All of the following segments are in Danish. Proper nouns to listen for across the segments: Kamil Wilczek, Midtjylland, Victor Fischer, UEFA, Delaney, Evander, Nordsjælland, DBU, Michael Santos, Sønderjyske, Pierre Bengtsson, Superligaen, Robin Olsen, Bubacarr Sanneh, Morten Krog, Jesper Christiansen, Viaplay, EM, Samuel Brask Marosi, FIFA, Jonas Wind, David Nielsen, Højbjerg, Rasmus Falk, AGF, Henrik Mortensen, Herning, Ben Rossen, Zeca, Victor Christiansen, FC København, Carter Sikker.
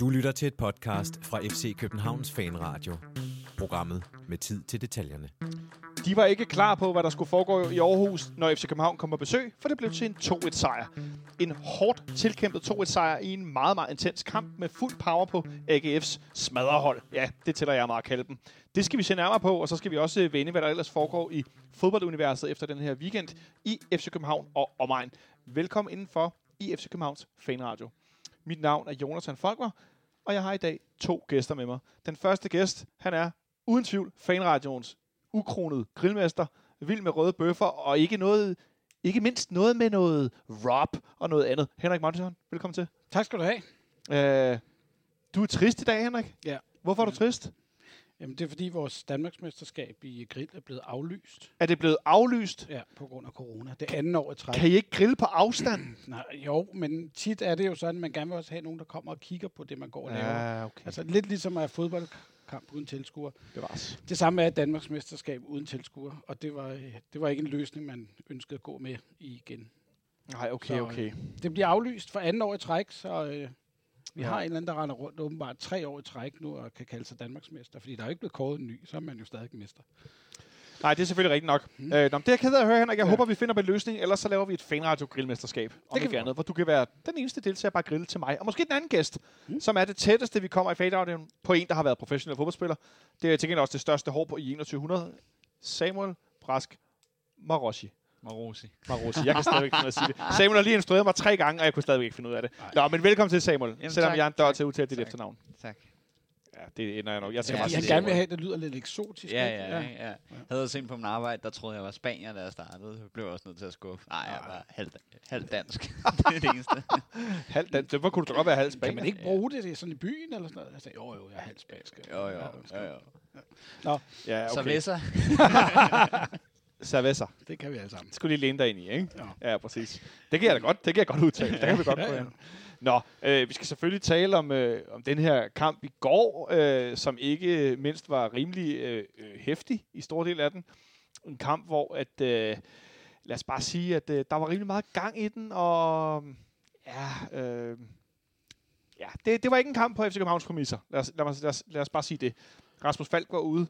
Du lytter til et podcast fra FC Københavns Fanradio. Programmet med tid til detaljerne. De var ikke klar på, hvad der skulle foregå i Aarhus, når FC København kom på besøg, for det blev til en 2-1-sejr. En hårdt tilkæmpet 2-1-sejr i en meget, meget intens kamp med fuld power på AGF's smadrehold. Ja, det tæller jeg meget at kalde dem. Det skal vi se nærmere på, og så skal vi også vende, hvad der ellers foregår i fodbolduniverset efter den her weekend i FC København og omegn. Velkommen indenfor i FC Københavns Fanradio. Mit navn er Jonas Wind, og jeg har i dag to gæster med mig. Den første gæst, han er uden tvivl Fanradioens ukronet grillmester, vild med røde bøffer, og ikke mindst noget med noget rub og noget andet. Henrik Mortensen, velkommen til. Tak skal du have. Du er trist i dag, Henrik. Ja. Hvorfor er du trist? Jamen, det er fordi vores Danmarksmesterskab i grill er blevet aflyst. Er det blevet aflyst? Ja, på grund af corona. Det andet år i træk. Kan I ikke grille på afstand? Nej, jo, men tit er det jo sådan, at man gerne vil også have nogen, der kommer og kigger på det, man går og laver. Okay. Altså lidt ligesom at fodboldkamp uden tilskuer. Det samme er et Danmarksmesterskab uden tilskuer, og det var ikke en løsning, man ønskede at gå med igen. Nej, okay. Det bliver aflyst for andet år i træk, så... Vi har en eller anden, der render rundt åbenbart 3 år i træk nu, og kan kalde sig Danmarksmester, fordi der er ikke blevet kåret en ny, så er man jo stadig mester. Nej, det er selvfølgelig rigtigt nok. Det er ked af at høre, Henrik. Jeg håber, vi finder en løsning, ellers så laver vi et fanradio-grillmesterskab. Det kan vi gerne, hvor du kan være den eneste deltager, bare grille til mig. Og måske den anden gæst, som er det tætteste, vi kommer i fanradioen på en, der har været professionel fodboldspiller. Det er til gengæld også det største hår på i 2100. Samuel Brask Marosi. Marosi. Jeg kan stadig ikke finde ud af at sige det. Samuel har lige instrueret mig 3 gange, og jeg kunne stadig ikke finde ud af det. Ej. Nå, men velkommen til, Samuel. Jamen, selvom tak, jeg er en dør til at udtale dit efternavn. Tak. Ja, det ender jeg nok. Jeg skal bare sige det. Jeg gerne vil have, det lyder lidt eksotisk. Ja. Havde jeg set på min arbejde, der troede jeg var spanier, da jeg startede. Jeg blev også nødt til at skuffe. Nej, jeg var halvdansk. Det er det eneste. Halvdansk? Hvor kunne du godt være halv spanier? Kan man ikke bruge det sådan i byen eller sådan noget? Jeg sagde, jo, jeg er halv spansk. Jo. Cerveza. Det kan vi alle sammen. Det skulle lige læne dig ind i, ikke? Ja, præcis. Det kan jeg da godt. Det kan jeg godt udtale. Det kan vi godt prøve. Nå, vi skal selvfølgelig tale om den her kamp i går, som ikke mindst var rimelig heftig i stor del af den. En kamp, hvor at lad os bare sige, at der var rimelig meget gang i den, og det var ikke en kamp på FC Københavns præmisser. Lad os bare sige det. Rasmus Falk var ude,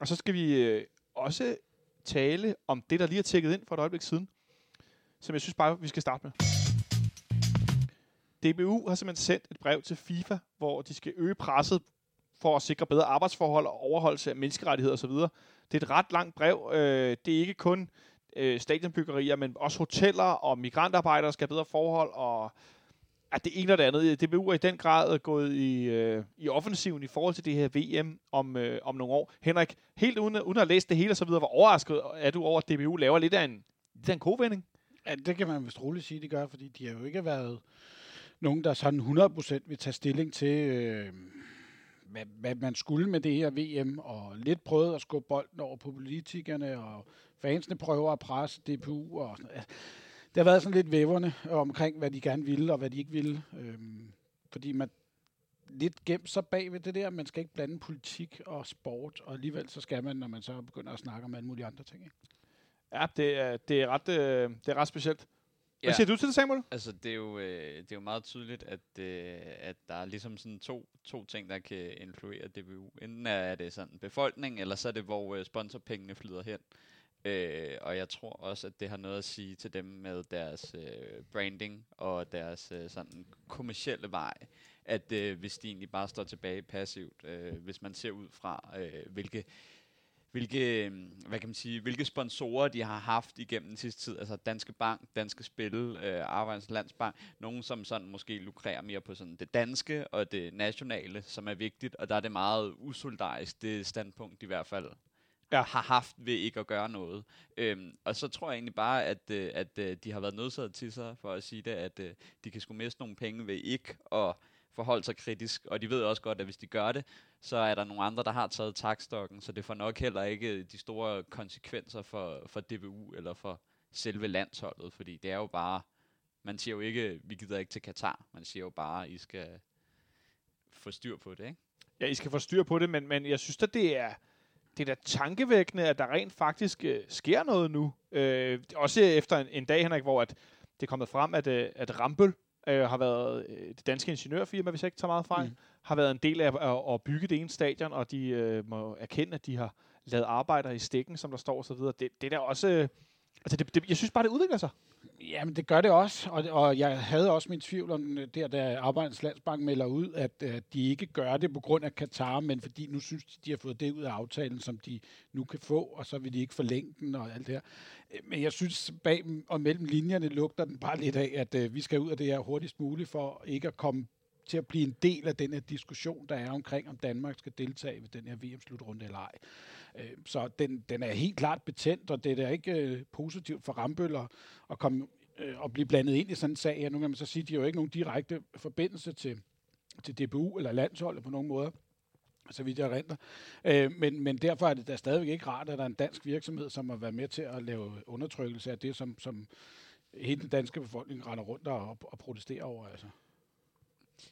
og så skal vi også tale om det, der lige er tjekket ind for et øjeblik siden, som jeg synes bare, vi skal starte med. DBU har simpelthen sendt et brev til FIFA, hvor de skal øge presset for at sikre bedre arbejdsforhold og overholdelse af menneskerettigheder osv. Det er et ret langt brev. Det er ikke kun stadionbyggerier, men også hoteller og migrantarbejdere skal have bedre forhold, og at det ene og det andet. DBU er i den grad gået i offensiven i forhold til det her VM om nogle år. Henrik, helt uden at have læst det hele og så videre, hvor overrasket er du over, at DBU laver lidt af en kovending? Ja, det kan man vist roligt sige, det gør, fordi de har jo ikke været nogen, der sådan 100% vil tage stilling til, hvad man skulle med det her VM, og lidt prøvet at skubbe bolden over på politikerne, og fansene prøver at presse DBU og sådan noget. Det har været sådan lidt væverne omkring, hvad de gerne ville og hvad de ikke ville. Fordi man lidt gemt sig bag ved det der. Man skal ikke blande politik og sport, og alligevel så skal man, når man så begynder at snakke om alle mulige andre ting. Ikke? Ja, det er ret specielt. Hvad siger du til det, Samuel? Altså, det er jo meget tydeligt, at der er ligesom sådan to ting, der kan influere DBU. Enten er det sådan befolkning, eller så er det, hvor sponsorpengene flyder hen. Og jeg tror også, at det har noget at sige til dem med deres branding og deres sådan kommercielle vej, at hvis de egentlig bare står tilbage passivt, hvis man ser ud fra hvilke sponsorer de har haft igennem den sidste tid, altså Danske Bank, Danske Spil, Arbejdernes Landsbank, nogen som sådan måske lukrerer mere på sådan det danske og det nationale, som er vigtigt, og der er det meget usolidarisk, det standpunkt i hvert fald. Ja. Har haft ved ikke at gøre noget. Og så tror jeg egentlig bare, at de har været nødsaget til sig for at sige det, at de kan sgu miste nogle penge ved ikke at forholde sig kritisk. Og de ved også godt, at hvis de gør det, så er der nogle andre, der har taget takstokken, så det får nok heller ikke de store konsekvenser for DBU eller for selve landsholdet. Fordi det er jo bare, man siger jo ikke, vi gider ikke til Katar. Man siger jo bare, I skal få styr på det, ikke? Ja, I skal få styr på det, men jeg synes da, det er da tankevækkende, at der rent faktisk sker noget nu. Også efter en dag, Henrik, hvor at Det er kommet frem, at Rambøll har været det danske ingeniørfirma, hvis jeg ikke tager meget fejl, har været en del af at bygge det ene stadion, og de må erkende, at de har lavet arbejder i stikken, som der står og så videre. Det er der også... Altså, jeg synes bare, det udvikler sig. Jamen, det gør det også, og jeg havde også min tvivl om der, da Arbejdernes Landsbank melder ud, at de ikke gør det på grund af Katar, men fordi nu synes de har fået det ud af aftalen, som de nu kan få, og så vil de ikke forlænge den og alt det her. Men jeg synes, bag og mellem linjerne lugter den bare lidt af, at vi skal ud af det her hurtigst muligt, for ikke at komme til at blive en del af den her diskussion, der er omkring, om Danmark skal deltage ved den her VM-slutrunde eller ej. Så den er helt klart betændt, og det er ikke positivt for Rambøll at komme og blive blandet ind i sådan en sag. Nu kan man så sige, at de har jo ikke nogen direkte forbindelse til DBU eller landsholdet på nogen måder, så vidt jeg erindrer. Men derfor er det da stadigvæk ikke rart, at der er en dansk virksomhed, som har været med til at lave undertrykkelse af det, som hele den danske befolkning render rundt og protesterer over, altså.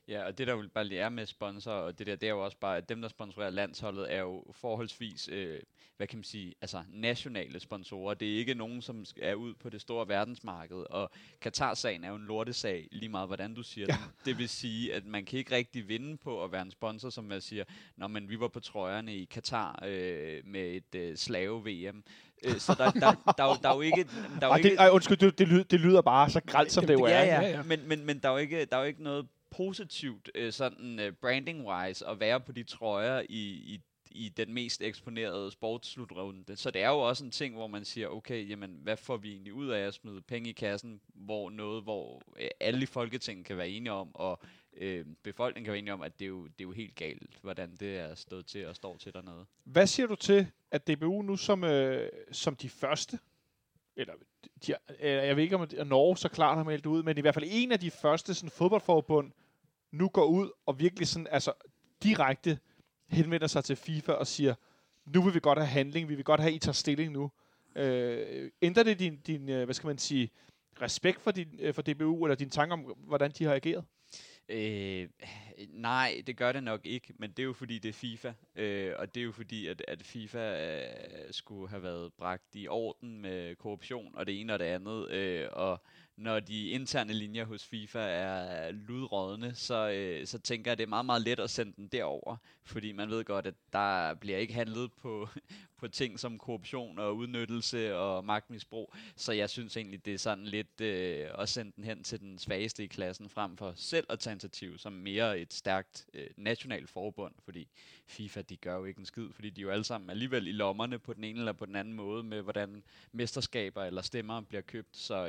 Ja, og det der jo bare lige er med sponsorer, og det er jo også bare, at dem, der sponsorerer landsholdet, er jo forholdsvis, hvad kan man sige, altså nationale sponsorer. Det er ikke nogen, som er ud på det store verdensmarked, og Katar-sagen er jo en lortesag, lige meget hvordan du siger det. Ja. Det vil sige, at man kan ikke rigtig vinde på at være en sponsor, som man siger, når man vi var på trøjerne i Katar med et slave-VM. Så der er jo ikke... Undskyld, det lyder bare så grelt, som det jo er. Ja. Men der er jo ikke noget positivt sådan branding-wise at være på de trøjer i den mest eksponerede sportsslutrunde. Så det er jo også en ting, hvor man siger, okay, jamen, hvad får vi egentlig ud af at smide penge i kassen, hvor alle i Folketinget kan være enige om, og befolkningen kan være enige om, at det er jo helt galt, hvordan det er stået til og står til dernede. Hvad siger du til, at DBU nu som de første, eller jeg ved ikke, om Norge så klart har meldt ud, men i hvert fald en af de første sådan, fodboldforbund nu går ud og virkelig sådan, altså, direkte henvender sig til FIFA og siger, nu vil vi godt have handling, vi vil godt have, I tager stilling nu. Ændrer det din hvad skal man sige, respekt for DBU, eller din tanke om, hvordan de har ageret? Nej, det gør det nok ikke, men det er jo fordi, det er FIFA, og det er jo fordi, at FIFA skulle have været bragt i orden med korruption og det ene og det andet, og når de interne linjer hos FIFA er ludrådne, så tænker jeg, at det er meget, meget let at sende den derover, fordi man ved godt, at der bliver ikke handlet på ting som korruption og udnyttelse og magtmisbrug, så jeg synes egentlig, det er sådan lidt at sende den hen til den svageste i klassen, frem for selv at tage initiativ som mere et stærkt nationalt forbund, fordi FIFA, de gør jo ikke en skid, fordi de jo alle sammen alligevel i lommerne på den ene eller på den anden måde med, hvordan mesterskaber eller stemmer bliver købt, så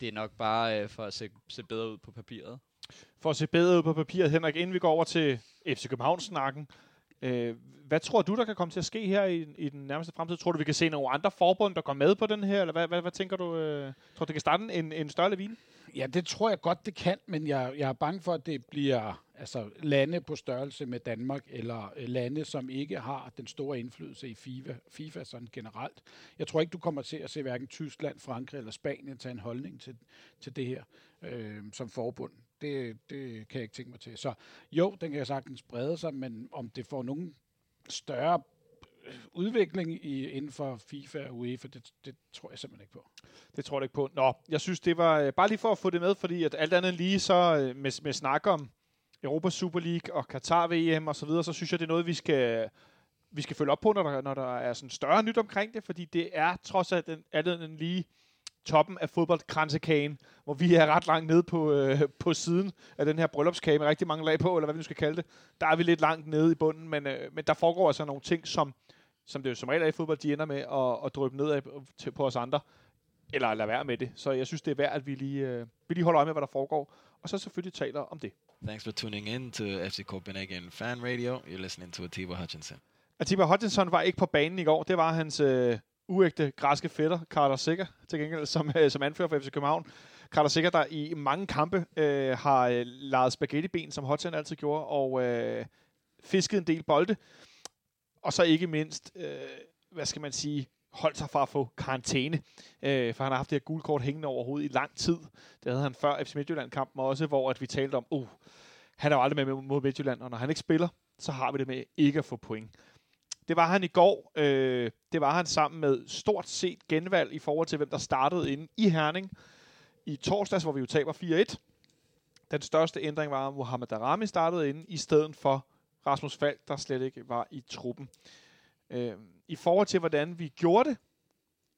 det er nok bare for at se bedre ud på papiret. For at se bedre ud på papiret, Henrik, inden vi går over til FC København-snakken, hvad tror du, der kan komme til at ske her i den nærmeste fremtid? Tror du, vi kan se nogle andre forbund, der går med på den her? Eller hvad tænker du? Tror du, det kan starte en større lavine? Ja, det tror jeg godt, det kan, men jeg er bange for, at det bliver altså lande på størrelse med Danmark, eller lande, som ikke har den store indflydelse i FIFA sådan generelt. Jeg tror ikke, du kommer til at se hverken Tyskland, Frankrig eller Spanien tage en holdning til det her som forbund. Det kan jeg ikke tænke mig til. Så jo, den kan jeg sagtens brede sig, men om det får nogen større udvikling inden for FIFA og UEFA, det tror jeg simpelthen ikke på. Det tror jeg ikke på. Nå, jeg synes, det var bare lige for at få det med, fordi at alt andet lige så med snak om Europa Super League og Qatar VM og så videre, så synes jeg, det er noget, vi skal følge op på, når der er sådan større nyt omkring det, fordi det er trods alt alt andet lige toppen af fodboldkransekagen, hvor vi er ret langt nede på siden af den her bryllupskage med rigtig mange lag på, eller hvad vi nu skal kalde det. Der er vi lidt langt nede i bunden, men der foregår altså nogle ting, som det jo som regel er i fodbold, de ender med at dryppe ned på os andre, eller lade være med det. Så jeg synes, det er værd, at vi lige holder øje med, hvad der foregår, og så selvfølgelig taler om det. Thanks for tuning in to FC Copenhagen Fan Radio. You're listening to Atiba Hutchinson. Atiba Hutchinson var ikke på banen i går. Det var hans uægte græske fætter, Carter Sikker, til gengæld som anfører for FC København. Carter Sikker, der i mange kampe har lejet spaghettiben, som Hudson altid gjorde, og fisket en del bolde. Og så ikke mindst, hvad skal man sige, holdt sig fra at få karantæne, for han har haft det her gule kort hængende over hovedet i lang tid. Det havde han før FC Midtjylland-kampen også, hvor at vi talte om, han er jo aldrig med mod Midtjylland, og når han ikke spiller, så har vi det med ikke at få point. Det var han i går. Det var han sammen med stort set genvalg i forhold til, hvem der startede inde i Herning i torsdags, hvor vi jo taber 4-1. Den største ændring var, at Mohammed Daramy startede inde, i stedet for Rasmus Falk, der slet ikke var i truppen. I forhold til, hvordan vi gjorde det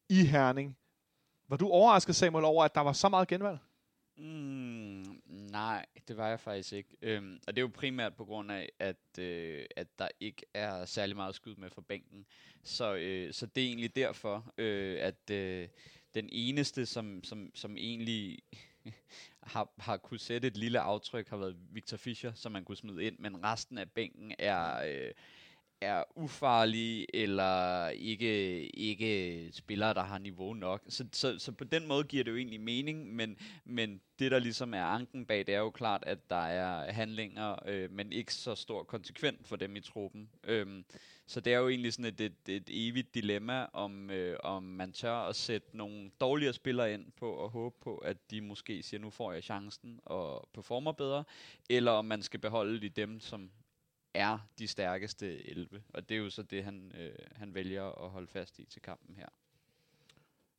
i Herning, var du overrasket, Samuel, over, at der var så meget genvalg? Nej, det var jeg faktisk ikke. Og det er jo primært på grund af, at der ikke er særlig meget skud med fra bænken. Så det er egentlig derfor, at den eneste, som egentlig har kunne sætte et lille aftryk, har været Victor Fischer, som man kunne smide ind. Men resten af bænken er ufarlige eller ikke spillere, der har niveau nok. Så på den måde giver det jo egentlig mening, men det, der ligesom er anken bag, det er jo klart, at der er handlinger, men ikke så stor konsekvent for dem i truppen. Så det er jo egentlig sådan et evigt dilemma, om man tør at sætte nogle dårligere spillere ind på og håbe på, at de måske siger, nu får jeg chancen og performer bedre, eller om man skal beholde dem, som er de stærkeste 11, og det er jo så det, han vælger at holde fast i til kampen her.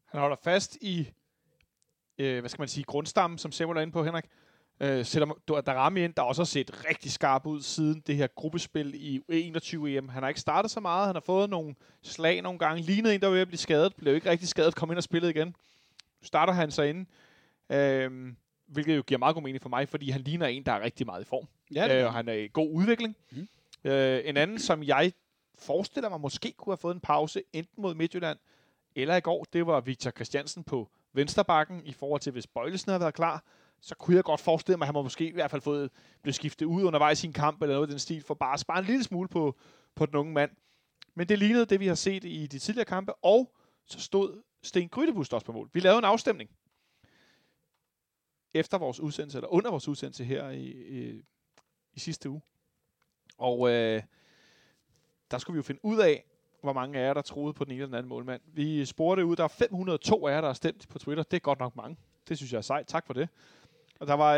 Han holder fast i, grundstammen, som Samuel er inde på, Henrik. Sætter Daramy ind, der også har set rigtig skarp ud siden det her gruppespil i U21-EM. Han har ikke startet så meget, han har fået nogle slag nogle gange, lignede en, der var ved at blive skadet, blev ikke rigtig skadet, kom ind og spillede igen. Nu starter han så inde, hvilket jo giver meget god mening for mig, fordi han ligner en, der er rigtig meget i form. Ja, og han er i god udvikling. En anden, som jeg forestiller mig måske kunne have fået en pause, enten mod Midtjylland eller i går, det var Victor Christiansen på venstrebakken. I forhold til, hvis Boilesen havde været klar, så kunne jeg godt forestille mig, at han måske i hvert fald blev skiftet ud undervejs i en kamp eller noget i den stil, for bare at spare en lille smule på den unge mand. Men det lignede det, vi har set i de tidligere kampe, og så stod Sten Grydebusk også på mål. Vi lavede en afstemning efter vores udsendelse, eller under vores udsendelse her i sidste uge. Og der skulle vi jo finde ud af, hvor mange af jer, der troede på den ene eller den anden målmand. Vi spurgte ud, der er 502 af jer, der har stemt på Twitter. Det er godt nok mange. Det synes jeg er sejt. Tak for det. Og der var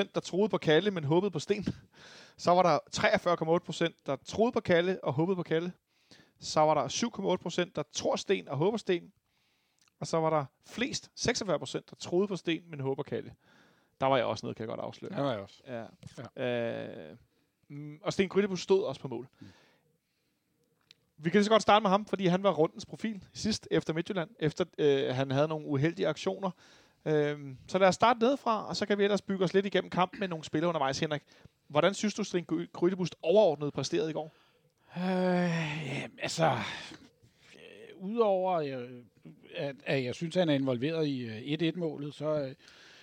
2,4%, der troede på Kalle, men håbede på Sten. Så var der 43,8%, der troede på Kalle og håbede på Kalle. Så var der 7,8%, der tror Sten og håber Sten. Og så var der flest, 46%, der troede på Sten, men håber Kalle. Der var jeg også nede, kan jeg godt afsløre. Der var jeg også. Ja. Ja. Og Sten Grydebusk stod også på mål. Vi kan så godt starte med ham, fordi han var rundens profil sidst efter Midtjylland, efter han havde nogle uheldige aktioner. Så lad os starte nedefra, og så kan vi ellers bygge os lidt igennem kampen med nogle spillere undervejs. Henrik, hvordan synes du, Sten Grydebusk overordnet præsterede i går? Udover at jeg synes, han er involveret i 1-1-målet, så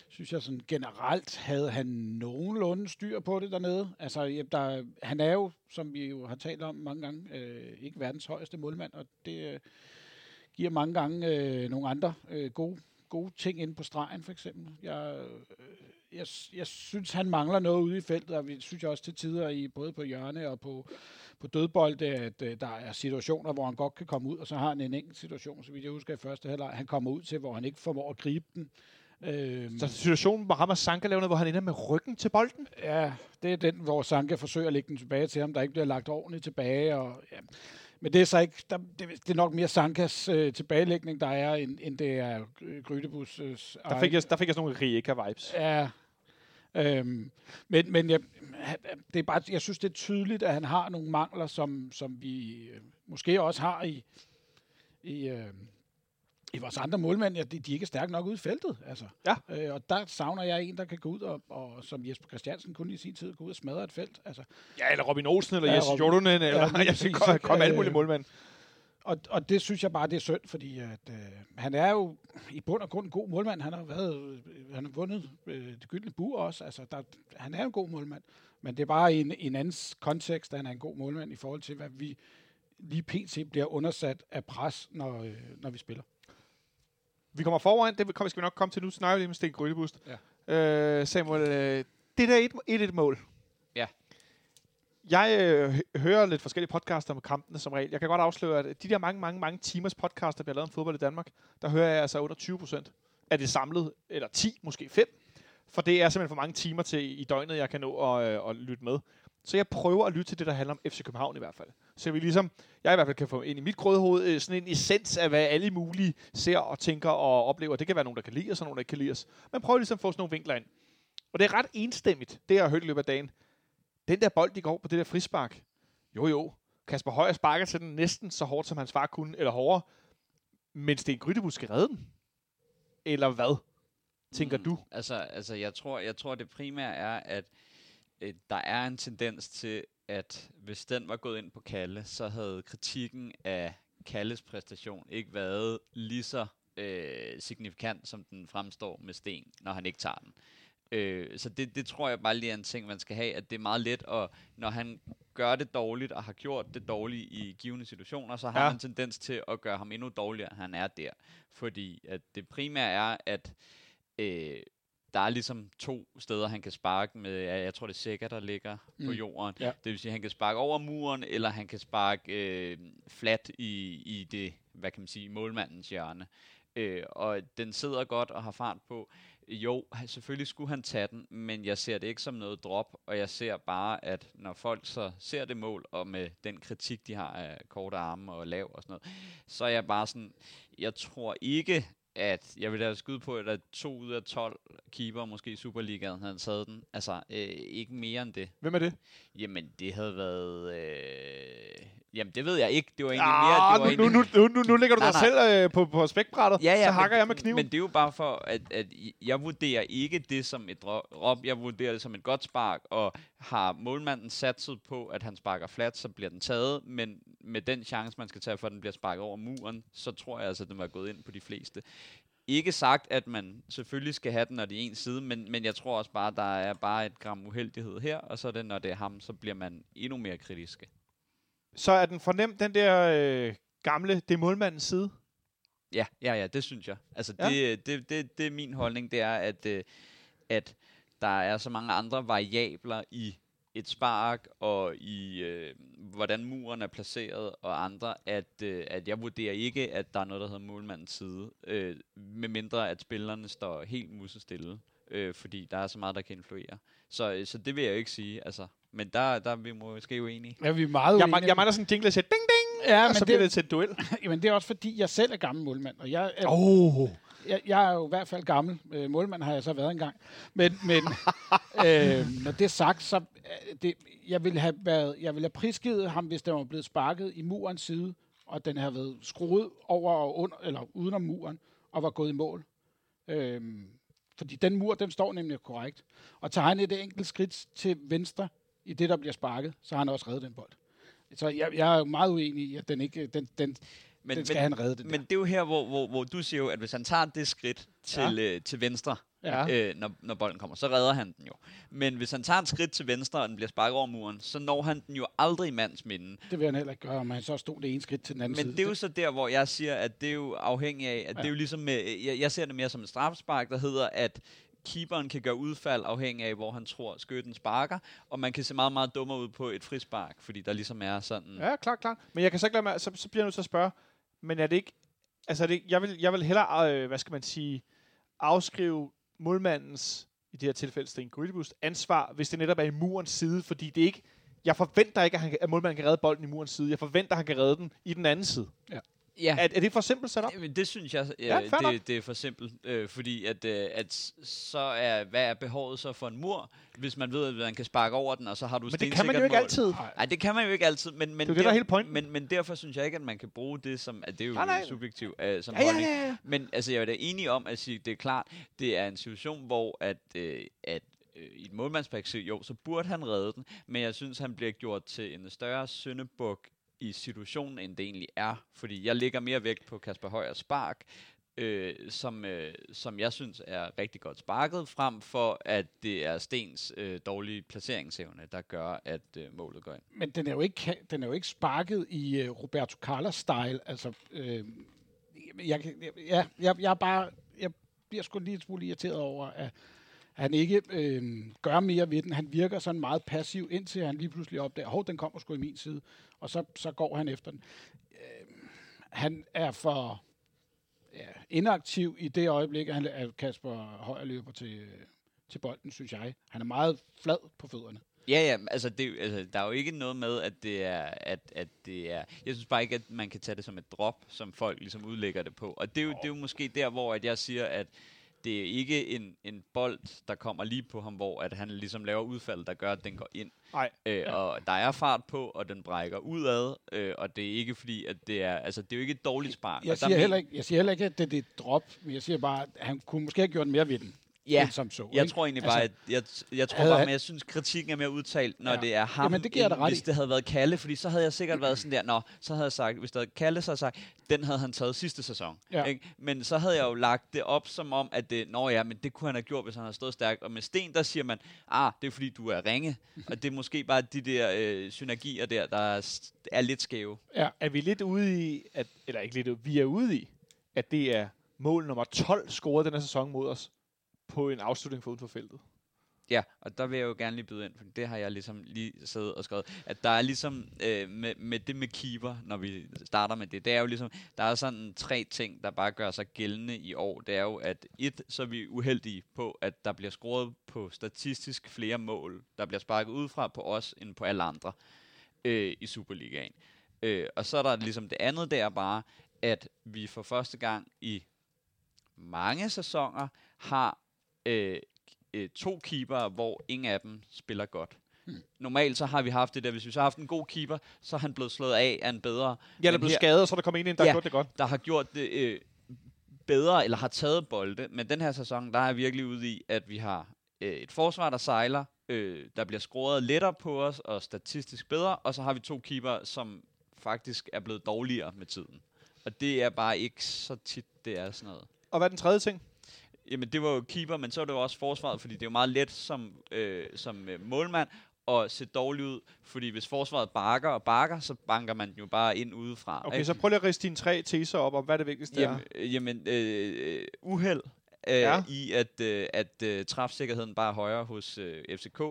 synes jeg sådan generelt havde han nogenlunde styr på det dernede. Altså, han er jo, som vi jo har talt om mange gange, ikke verdens højeste målmand, og det giver mange gange nogle andre gode ting inde på stregen, for eksempel. Jeg synes, han mangler noget ude i feltet, og vi synes også til tider, både på hjørne og på dødbold, at der er situationer, hvor han godt kan komme ud, og så har han en enkelt situation, så vidt jeg husker i første halvleg, han kommer ud til, hvor han ikke formår at gribe den. Så situationen med Ramos Sanka laver noget, hvor han ender med ryggen til bolden? Ja, det er den, hvor Sanka forsøger at lægge den tilbage til ham, der ikke bliver lagt ordentligt tilbage. Og, ja. Men det er så ikke, det er nok mere Sankas tilbagelægning, der er, end det er Grydebusk. Der fik jeg sådan nogle Rijeka-vibes. Ja, men det er bare, jeg synes, det er tydeligt, at han har nogle mangler, som vi måske også har i vores andre målmænd, de er ikke stærke nok ude i feltet. Altså. Ja. Og der savner jeg en, der kan gå ud og som Jesper Christiansen kunne i sin tid, gå ud og smadre et felt. Altså. Ja, eller Robin Olsen, eller Jes Jordunen, eller jeg skal komme alle mulige målmænd. Og det synes jeg bare, det er synd, fordi at, han er jo i bund og grund en god målmand. Han har vundet det gyldne bur også. Altså, han er en god målmand, men det er bare i en anden kontekst, at han er en god målmand i forhold til, hvad vi lige pt. Bliver undersat af pres, når vi spiller. Vi kommer foran, det skal vi nok komme til nu, snakker vi lige med Sten Grydebusk. Ja. Samuel, det der 1-1-mål. Ja. Jeg hører lidt forskellige podcaster om kampene som regel. Jeg kan godt afsløre, at de der mange timers podcaster, der bliver lavet om fodbold i Danmark, der hører jeg altså under 20% af det samlet, eller 10, måske 5. For det er simpelthen for mange timer til i døgnet, jeg kan nå at lytte med. Så jeg prøver at lytte til det, der handler om FC København i hvert fald. Så vi ligesom, jeg i hvert fald kan få ind i mit grødhoved sådan en essens af, hvad alle mulige ser og tænker og oplever. Det kan være nogen, der kan lide os, og nogen, der ikke kan lide os. Men prøver ligesom at få sådan nogle vinkler ind. Og det er ret enstemmigt, det jeg har hørt i løbet af dagen. Den der bold, de går på det der frispark. Jo. Kasper Højer sparker til den næsten så hårdt, som hans far kunne, eller hårdere. Men Sten Grydebusk skal redde den. Eller hvad, tænker du? Altså jeg tror det primære er, at der er en tendens til, at hvis den var gået ind på Kalle, så havde kritikken af Kalles præstation ikke været lige så signifikant, som den fremstår med Sten, når han ikke tager den. Så det tror jeg bare lige er en ting, man skal have, at det er meget let, og når han gør det dårligt og har gjort det dårligt i givende situationer, så har han en tendens til at gøre ham endnu dårligere, han er der. Fordi at det primære er, at der er ligesom to steder, han kan sparke med. Jeg tror, det er Zeca, der ligger på jorden. Ja. Det vil sige, at han kan sparke over muren, eller han kan sparke flat i det, hvad kan man sige, målmandens hjørne. Og den sidder godt og har fart på. Jo, selvfølgelig skulle han tage den, men jeg ser det ikke som noget drop, og jeg ser bare, at når folk så ser det mål, og med den kritik, de har af korte arme og lav og sådan noget, så er jeg bare sådan, jeg tror ikke, at jeg vil da skyde på, at 2 ud af 12 keeper, måske i Superligaen, havde taget den. Altså, ikke mere end det. Hvem er det? Jamen, det havde været... Jamen, det ved jeg ikke. Det var egentlig mere... Det var nu ligger du dig selv på spækbrættet, så hakker jeg med kniven. Men det er jo bare for, at jeg vurderer ikke det som et drop. Jeg vurderer det som et godt spark, og har målmanden satset på, at han sparker flat, så bliver den taget. Men med den chance, man skal tage, for at den bliver sparket over muren, så tror jeg altså, at den var gået ind på de fleste. Ikke sagt, at man selvfølgelig skal have den, når det er en side, men jeg tror også bare, der er bare et gram uheldighed her, og så det, når det er ham, så bliver man endnu mere kritiske. Så er den fornemt, den der gamle, det er målmandens side? Ja, det synes jeg. Altså, ja. Det er min holdning, det er, at der er så mange andre variabler i et spark, og i hvordan muren er placeret, og andre, at jeg vurderer ikke, at der er noget, der hedder målmandens side, medmindre at spillerne står helt musestille, fordi der er så meget, der kan influere. Så det vil jeg jo ikke sige, altså. Men der er vi måske uenige. Ja, vi er meget uenige. Jeg mangler sådan en jingle, der siger, ding, ding, og så bliver det til et duel. Jamen, det er også fordi, jeg selv er gammel målmand, og jeg er jo i hvert fald gammel. Målmand har jeg så været engang. Men når det er sagt, så jeg ville have prisgivet ham, hvis den var blevet sparket i murens side, og den havde været skruet over og under, eller uden om muren, og var gået i mål. Fordi den mur, den står nemlig korrekt. Og tager han et enkelt skridt til venstre i det, der bliver sparket, så har han også reddet den bold. Så jeg er jo meget uenig i, at den ikke... Den skal han redde det. Men det er jo her, hvor du siger jo, at hvis han tager det skridt til venstre, når bolden kommer, så redder han den jo. Men hvis han tager et skridt til venstre, og den bliver sparket over muren, så når han den jo aldrig i mandsminden. Det vil han heller ikke gøre, om han så stod det ene skridt til den anden side. Men det er jo så der, hvor jeg siger, at det er jo afhængigt af, at det er jo ligesom med, jeg ser det mere som en strafspark, der hedder, at keeperen kan gøre udfald afhængig af, hvor han tror skytten sparker, og man kan se meget, meget dummere ud på et frispark, fordi der ligesom er sådan... Ja, klart. Men jeg kan så ikke lade mig, så bliver jeg nødt til at spørge, men er det ikke... Altså, jeg vil hellere, hvad skal man sige, afskrive målmandens, i det her tilfælde Sten Grydebusk, ansvar, hvis det netop er i murens side, fordi det ikke... Jeg forventer ikke, at målmanden kan redde bolden i murens side. Jeg forventer, at han kan redde den i den anden side. Ja. Ja. Er det for simpelt sat op? Jamen, det synes jeg, det er for simpelt, fordi at så er, hvad er behovet så for en mur, hvis man ved, at man kan sparke over den, og så har du stensikkert mål. Men det kan man jo ikke altid. Nej, det kan man jo ikke altid, men derfor synes jeg ikke, at man kan bruge det som, at det er jo subjektivt som holdning. Ja. Men altså, jeg er da enig om at sige, det er klart, det er en situation, hvor at i et målmandsperspektiv, jo, så burde han redde den, men jeg synes, han bliver gjort til en større syndebuk i situationen, end det egentlig er. Fordi jeg lægger mere vægt på Kasper Højers spark, som jeg synes er rigtig godt sparket, frem for, at det er Stens dårlige placeringsevne, der gør, at målet går ind. Men den er jo ikke sparket i Roberto Carlos-style. Altså, jeg bliver sgu lige en smule irriteret over, at han ikke gør mere ved den. Han virker sådan meget passiv, indtil han lige pludselig opdager, hov, den kommer sgu i min side, og så går han efter den. Han er for inaktiv i det øjeblik, at Kasper Højer løber til bolden, synes jeg. Han er meget flad på fødderne. Ja, altså, der er jo ikke noget med, at det er... Jeg synes bare ikke, at man kan tage det som et drop, som folk ligesom udlægger det på. Og det er jo måske der, hvor at jeg siger, at det er ikke en bold, der kommer lige på ham, hvor at han ligesom laver udfald, der gør, at den går ind. Og der er fart på, og den brækker udad, og det er ikke fordi, at det er... Altså, det er jo ikke et dårligt spark. Jeg siger heller ikke, at det er et drop, men jeg siger bare, at han kunne måske have gjort mere ved den. Ja, så, jeg tror egentlig bare, at jeg synes, kritikken er mere udtalt, når det er ham, jamen, det giver hvis det havde været Kalle, fordi så havde jeg sikkert været sådan der, så havde jeg sagt, hvis der havde Kalle, så havde jeg sagt, den havde han taget sidste sæson. Ja. Ikke? Men så havde jeg jo lagt det op som om, at det, men det kunne han have gjort, hvis han havde stået stærkt. Og med Sten, der siger man, det er fordi, du er ringe, og det er måske bare de der synergier der er lidt skæve. Ja, er vi lidt ude i, vi er ude i, at det er mål nummer 12 scoret den her sæson mod os, på en afslutning for uden for feltet. Ja, og der vil jeg jo gerne lige byde ind, for det har jeg ligesom lige siddet og skrevet, at der er ligesom med det med keeper, når vi starter med det, det er jo ligesom, der er sådan tre ting, der bare gør sig gældende i år. Det er jo, at så er vi uheldige på, at der bliver scoret på statistisk flere mål, der bliver sparket udefra på os, end på alle andre i Superligaen. Og så er der ligesom det andet, der bare, at vi for første gang i mange sæsoner har to keepere, hvor ingen af dem spiller godt. Normalt så har vi haft det der, hvis vi så har haft en god keeper, så er han blevet slået af en bedre. Ja, eller blevet skadet, så der kommer en, der har gjort det godt. Der har gjort det bedre, eller har taget bolde. Men den her sæson, der er virkelig ude i, at vi har et forsvar, der sejler, der bliver scoret lettere på os, og statistisk bedre, og så har vi to keepere, som faktisk er blevet dårligere med tiden. Og det er bare ikke så tit, det er sådan noget. Og hvad er den tredje ting? Jamen, det var jo keeper, men så var det jo også forsvaret, fordi det er jo meget let som målmand at se dårligt ud, fordi hvis forsvaret bakker, så banker man jo bare ind udefra. Okay, så prøv lige at riste dine tre teser op om, hvad det vigtigste er. Jamen, uheld i, at træfsikkerheden bare er højere hos FCK.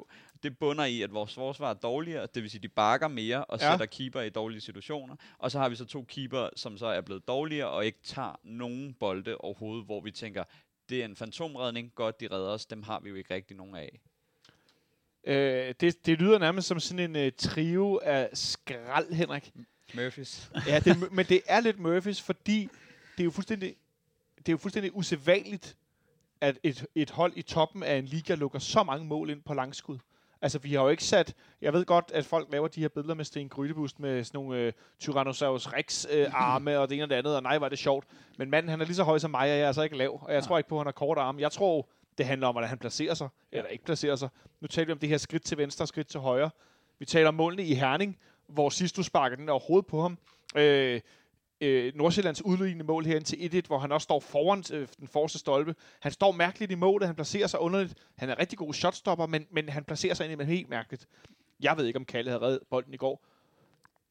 Det bunder i, at vores forsvar er dårligere, det vil sige, de bakker mere og sætter keeper i dårlige situationer. Og så har vi så to keeper, som så er blevet dårligere og ikke tager nogen bolde overhovedet, hvor vi tænker, det er en fantomredning, godt de redder os, dem har vi jo ikke rigtig nogen af. Det lyder nærmest som sådan en trio af skrald, Henrik. Murphys. Ja, men det er lidt Murphys, fordi det er jo fuldstændig usædvanligt, at et hold i toppen af en liga lukker så mange mål ind på langskud. Altså, vi har jo ikke sat... Jeg ved godt, at folk laver de her billeder med Sten Grydebusk med sådan nogle Tyrannosaurus Rex-arme og det ene og det andet, og nej, var det sjovt. Men manden, han er lige så høj som mig, og jeg er altså ikke lav, og jeg tror ikke på, at han har korte arme. Jeg tror, det handler om, at han placerer sig, eller ikke placerer sig. Nu taler vi om det her skridt til venstre og skridt til højre. Vi taler om målene i Herning, hvor sidst du sparker den overhovedet på ham. Nordsjællands udlignende mål herinde til 1-1, hvor han også står foran den forreste stolpe. Han står mærkeligt i målet, han placerer sig underligt. Han er rigtig god shotstopper, men han placerer sig indimellem helt mærkeligt. Jeg ved ikke, om Kalle havde reddet bolden i går.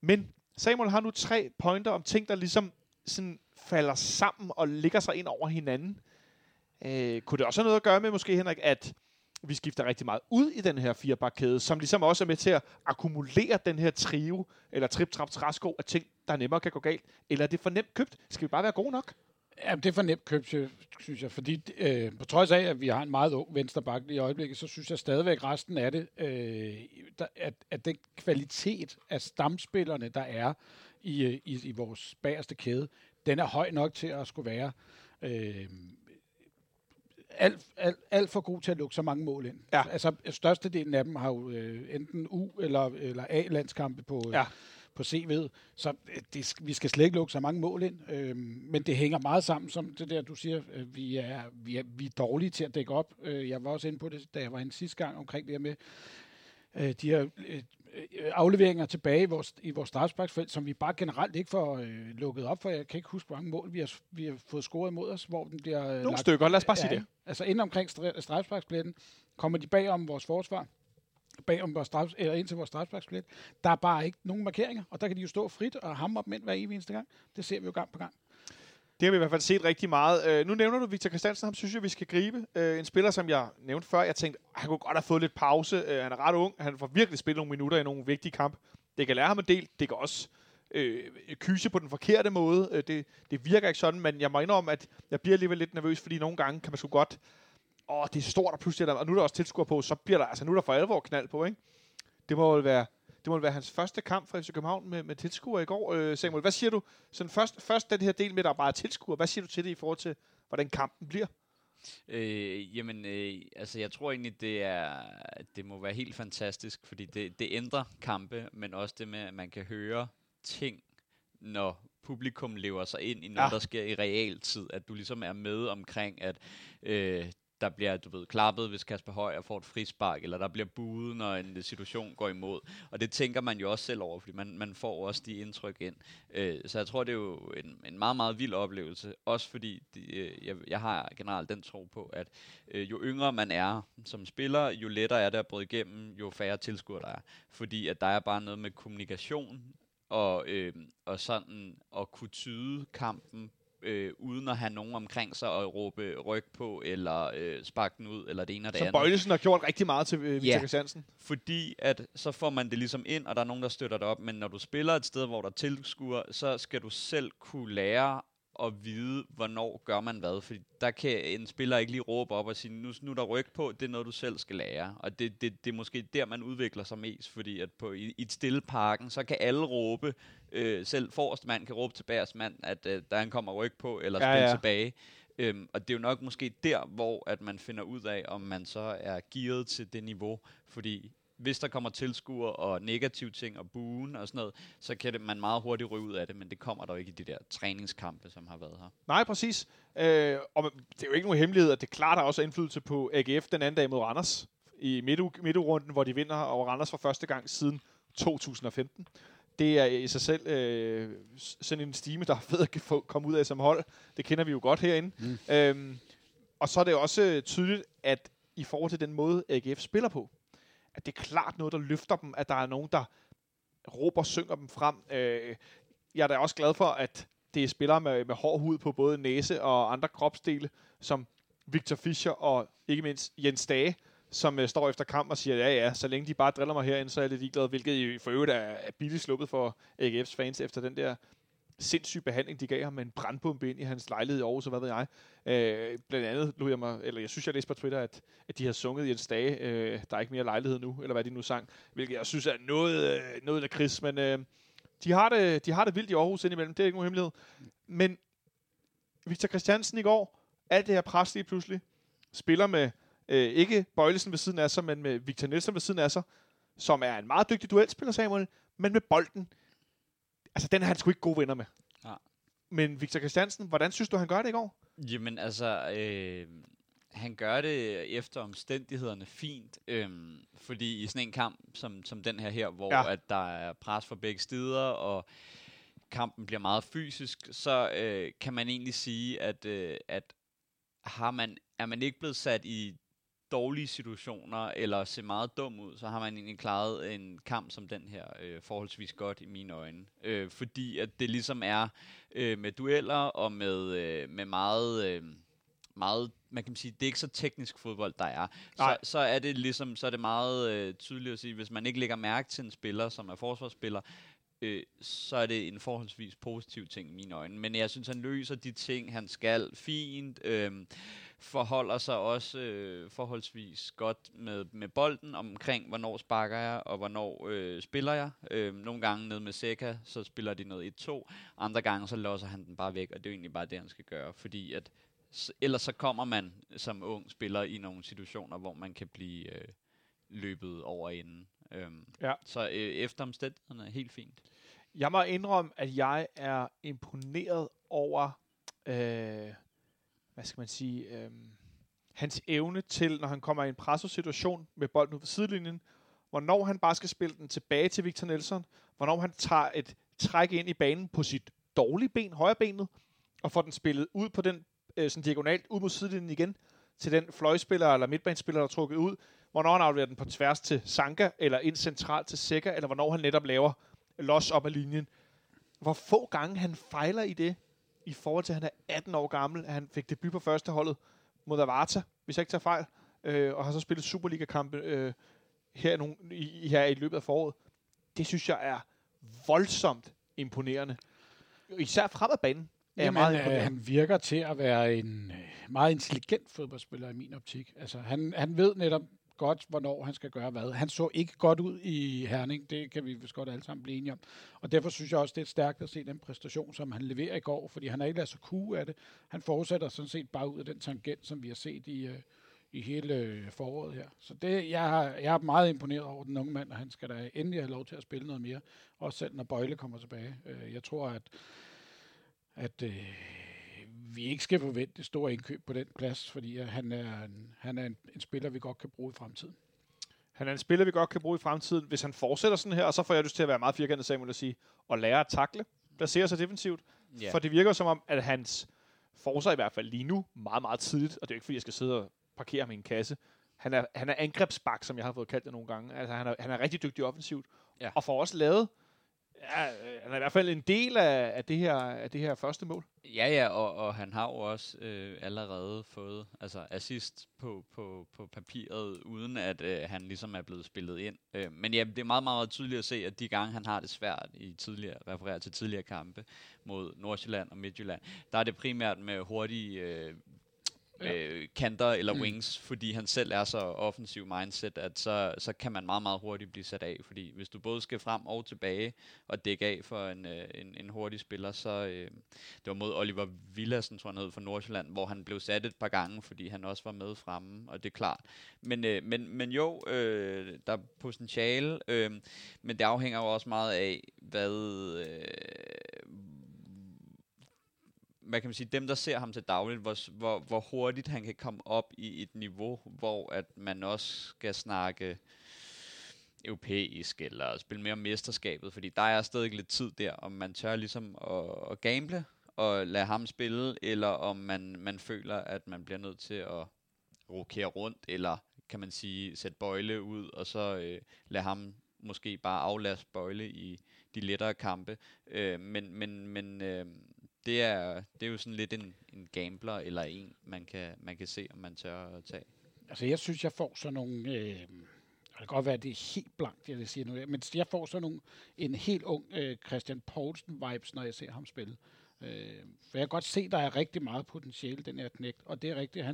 Men Samuel har nu 3 pointer om ting, der ligesom sådan falder sammen og ligger sig ind over hinanden. Kunne det også have noget at gøre med, måske Henrik, at vi skifter rigtig meget ud i den her 4-bakkæde, som ligesom også er med til at akkumulere den her trio, eller trip-trap-træsko af ting, der nemmere kan gå galt? Eller er det for nemt købt? Skal vi bare være gode nok? Ja, det er for nemt købt, synes jeg. Fordi på trods af, at vi har en meget ung venstreback i øjeblikket, så synes jeg stadigvæk resten af det, at den kvalitet af stamspillerne, der er i vores bagerste kæde, den er høj nok til at skulle være... Alt for god til at lukke så mange mål ind. Ja. Altså, størstedelen af dem har jo enten U- eller A-landskampe på CV'et, så vi skal slet ikke lukke så mange mål ind. Men det hænger meget sammen, som det der, du siger, vi er dårlige til at dække op. Jeg var også inde på det, da jeg var inde sidste gang omkring det her med de her afleveringer tilbage i vores strafsparksfelt, som vi bare generelt ikke får lukket op for. Jeg kan ikke huske, hvor mange mål vi har fået scoret imod os, hvor den bliver... Nogle stykker, lad os bare sige det. Altså inden omkring strafsparkspletten kommer de bagom vores forsvar, ind til vores strafsparksplet. Der er bare ikke nogen markeringer, og der kan de jo stå frit og hamre dem ind hver eneste gang. Det ser vi jo gang på gang. Det har vi i hvert fald set rigtig meget. Nu nævner du Victor Christiansen, ham synes jeg, vi skal gribe. En spiller, som jeg nævnte før, jeg tænkte, han kunne godt have fået lidt pause. Han er ret ung, han får virkelig spillet nogle minutter i nogle vigtige kampe. Det kan lære ham en del, det kan også kyse på den forkerte måde. Det virker ikke sådan, men jeg må indrømme, at jeg bliver alligevel lidt nervøs, fordi nogle gange kan man sgu godt, det er stort, og pludselig, og nu er der også tilskuer på, så bliver der, altså nu er der for alvor knald på, ikke? Det må være hans første kamp for FC København med tilskuere i går. Samuel, hvad siger du? Sådan først den her del med, der bare tilskuere. Hvad siger du til det i forhold til, hvordan kampen bliver? Altså jeg tror egentlig, det må være helt fantastisk, fordi det ændrer kampe, men også det med, at man kan høre ting, når publikum lever sig ind i noget, der sker i realtid. At du ligesom er med omkring, at... der bliver, du ved, klappet, hvis Kasper Højer får et frispark, eller der bliver buet, når en situation går imod. Og det tænker man jo også selv over, fordi man får også de indtryk ind. Så jeg tror, det er jo en meget, meget vild oplevelse. Også fordi jeg har generelt den tro på, at jo yngre man er som spiller, jo lettere er det at bryde igennem, jo færre tilskuere der er. Fordi at der er bare noget med kommunikation, og sådan at kunne tyde kampen, uden at have nogen omkring sig og råbe ryg på, eller sparke den ud, eller det ene og det andet. Så Boilesen har gjort rigtig meget til Peter Christiansen? Fordi at så får man det ligesom ind, og der er nogen, der støtter det op, men når du spiller et sted, hvor der tilskuer, så skal du selv kunne lære at vide, hvornår gør man hvad, fordi der kan en spiller ikke lige råbe op og sige, nu der ryg på, det er noget, du selv skal lære, og det er måske der, man udvikler sig mest, fordi at i et stille parken, så kan alle råbe, selv forreste mand kan råbe til bagerste mand, at der han kommer ryg på, eller spil tilbage, og det er jo nok måske der, hvor at man finder ud af, om man så er gearet til det niveau, fordi hvis der kommer tilskuere og negative ting og buen og sådan noget, så kan man meget hurtigt ryge ud af det, men det kommer der ikke i de der træningskampe, som har været her. Nej, præcis. Og det er jo ikke nogen hemmelighed, at det klart har også indflydelse på AGF den anden dag mod Randers i midtugrunden, hvor de vinder over Randers for første gang siden 2015. Det er i sig selv sådan en stime, der er fed at komme ud af som hold. Det kender vi jo godt herinde. Mm. Og så er det også tydeligt, at i forhold til den måde, AGF spiller på, at det er klart noget, der løfter dem, at der er nogen, der råber og synger dem frem. Jeg er da også glad for, at det er spillere med hård hud på både næse og andre kropsdele, som Victor Fischer og ikke mindst Jens Stage, som står efter kamp og siger, ja, så længe de bare driller mig herinde, så er jeg lidt ligeglad, hvilket for øvrigt er billigt sluppet for AGF's fans efter den der sindssyg behandling, de gav ham med en brandpumpe ind i hans lejlighed i Aarhus, og hvad ved jeg. Blandt andet lod jeg mig, eller jeg synes, jeg læste på Twitter, at de har sunget Jens Stage, der er ikke mere lejlighed nu, eller hvad de nu sang, hvilket jeg synes er noget af kris, men de har det vildt i Aarhus indimellem, det er ikke nogen hemmelighed. Men Victor Christiansen i går, alt det her pres lige pludselig, spiller med ikke Boilesen ved siden af sig, men med Victor Nelsson ved siden af sig, som er en meget dygtig duelspiller, Samuel, men med bolden. Altså, den er han sgu ikke gode venner med. Ja. Men Victor Christiansen, hvordan synes du, han gør det i går? Jamen, altså, han gør det efter omstændighederne fint. Fordi i sådan en kamp som den her hvor at der er pres fra begge sider, og kampen bliver meget fysisk, så kan man egentlig sige, at er man ikke blevet sat i dårlige situationer, eller se meget dum ud, så har man egentlig klaret en kamp som den her forholdsvis godt i mine øjne. Fordi at det ligesom er med dueller, og med meget... meget, man kan sige, det er ikke så teknisk fodbold, der er. Så er det ligesom, så er det meget tydeligt at sige, hvis man ikke lægger mærke til en spiller, som er forsvarsspiller, så er det en forholdsvis positiv ting i mine øjne. Men jeg synes, han løser de ting, han skal fint, forholder sig også forholdsvis godt med bolden omkring, hvornår sparker jeg, og hvornår spiller jeg. Nogle gange ned med Zeca, så spiller de noget 1-2, andre gange så låser han den bare væk, og det er jo egentlig bare det, han skal gøre, fordi at ellers så kommer man som ung spiller i nogle situationer, hvor man kan blive løbet over enden. Så efter omstændighederne er helt fint. Jeg må indrømme, at jeg er imponeret over, hvad skal man sige, hans evne til, når han kommer i en presset situation med bolden ud på sidelinjen, hvornår han bare skal spille den tilbage til Victor Nelsson, hvornår han tager et træk ind i banen på sit dårlige ben, højrebenet, og får den spillet ud på den sådan diagonalt ud mod sidelinjen igen, til den fløjspiller eller midtbanespiller, der er trukket ud, hvornår han afleverer den på tværs til Sanka, eller ind centralt til Zeca, eller hvornår han netop laver los op ad linjen. Hvor få gange han fejler i det, i forhold til, at han er 18 år gammel, at han fik debut på førsteholdet mod Avarta, hvis jeg ikke tager fejl, og har så spillet Superliga-kampe her i løbet af foråret. Det synes jeg er voldsomt imponerende. Især fremad banen. Han virker til at være en meget intelligent fodboldspiller i min optik. Altså, han ved netop godt, hvornår han skal gøre hvad. Han så ikke godt ud i Herning, det kan vi vist godt alle sammen blive enige om. Og derfor synes jeg også, det er stærkt at se den præstation, som han leverer i går, fordi han har ikke ladet sig kue af det. Han fortsætter sådan set bare ud af den tangent, som vi har set i hele foråret her. Så det, jeg er meget imponeret over den unge mand, og han skal da endelig have lov til at spille noget mere, også selv når Bøjle kommer tilbage. Jeg tror, at vi ikke skal forvente store indkøb på den plads, fordi han er en spiller, vi godt kan bruge i fremtiden. Han er en spiller, vi godt kan bruge i fremtiden, hvis han fortsætter sådan her, og så får jeg lyst til at være meget firkantet, Samuel, at sige, og lære at takle, placerer sig defensivt. Yeah. For det virker som om, at hans forsvar i hvert fald lige nu meget, meget tidligt, og det er jo ikke, fordi jeg skal sidde og parkere ham i en kasse. Han er angrebsbak, som jeg har fået kaldt det nogle gange. Altså, han er rigtig dygtig offensivt, yeah, og får også lavet. Ja, han er i hvert fald en del af det her første mål. Ja, og han har jo også allerede fået altså assist på papiret, uden at han ligesom er blevet spillet ind. Men ja, det er meget, meget tydeligt at se, at de gange, han har det svært refereret til tidligere kampe mod Nordsjælland og Midtjylland, der er det primært med hurtige kanter eller wings, fordi han selv er så offensiv mindset, at så kan man meget, meget hurtigt blive sat af, fordi hvis du både skal frem og tilbage og dække af for en hurtig spiller, så det var mod Oliver Villassen, tror jeg han hed, fra Nordsjælland, hvor han blev sat et par gange, fordi han også var med fremme, og det er klart. Men der er potentiale, men det afhænger jo også meget af, hvad kan man sige, dem der ser ham til dagligt, hvor hurtigt han kan komme op i et niveau, hvor at man også skal snakke europæisk eller spille mere om mesterskabet, fordi der er stadig lidt tid der, om man tør ligesom at gamble og lade ham spille, eller om man føler, at man bliver nødt til at rokere rundt, eller kan man sige, sætte Bøjle ud, og så lade ham måske bare aflaste Bøjle i de lettere kampe. Det er jo sådan lidt en gambler, eller en, man kan se, om man tør at tage. Altså, jeg synes, jeg får sådan nogle... det kan godt være, at det er helt blankt, jeg vil sige nu. Men jeg får sådan en helt ung Christian Poulsen-vibes, når jeg ser ham spille. For jeg kan godt se, der er rigtig meget potentiale, den her knægt. Og det er rigtigt,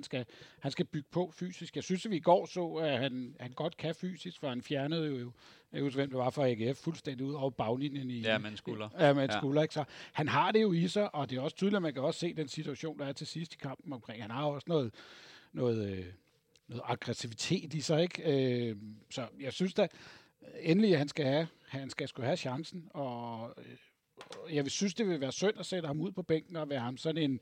han skal bygge på fysisk. Jeg synes, at vi i går så, at han godt kan fysisk, for han fjernede jo, jeg husker, hvem det var fra AGF, fuldstændig ud over baglinjen i... Ja, man skulder. Ja, man skulder, ikke så. Han har det jo i sig, og det er også tydeligt, at man kan også se den situation, der er til sidst i kampen omkring. Han har også noget aggressivitet i sig, ikke? Så jeg synes da, endelig, at han skal have chancen, og... Jeg synes, det vil være synd at sætte ham ud på bænken og være ham sådan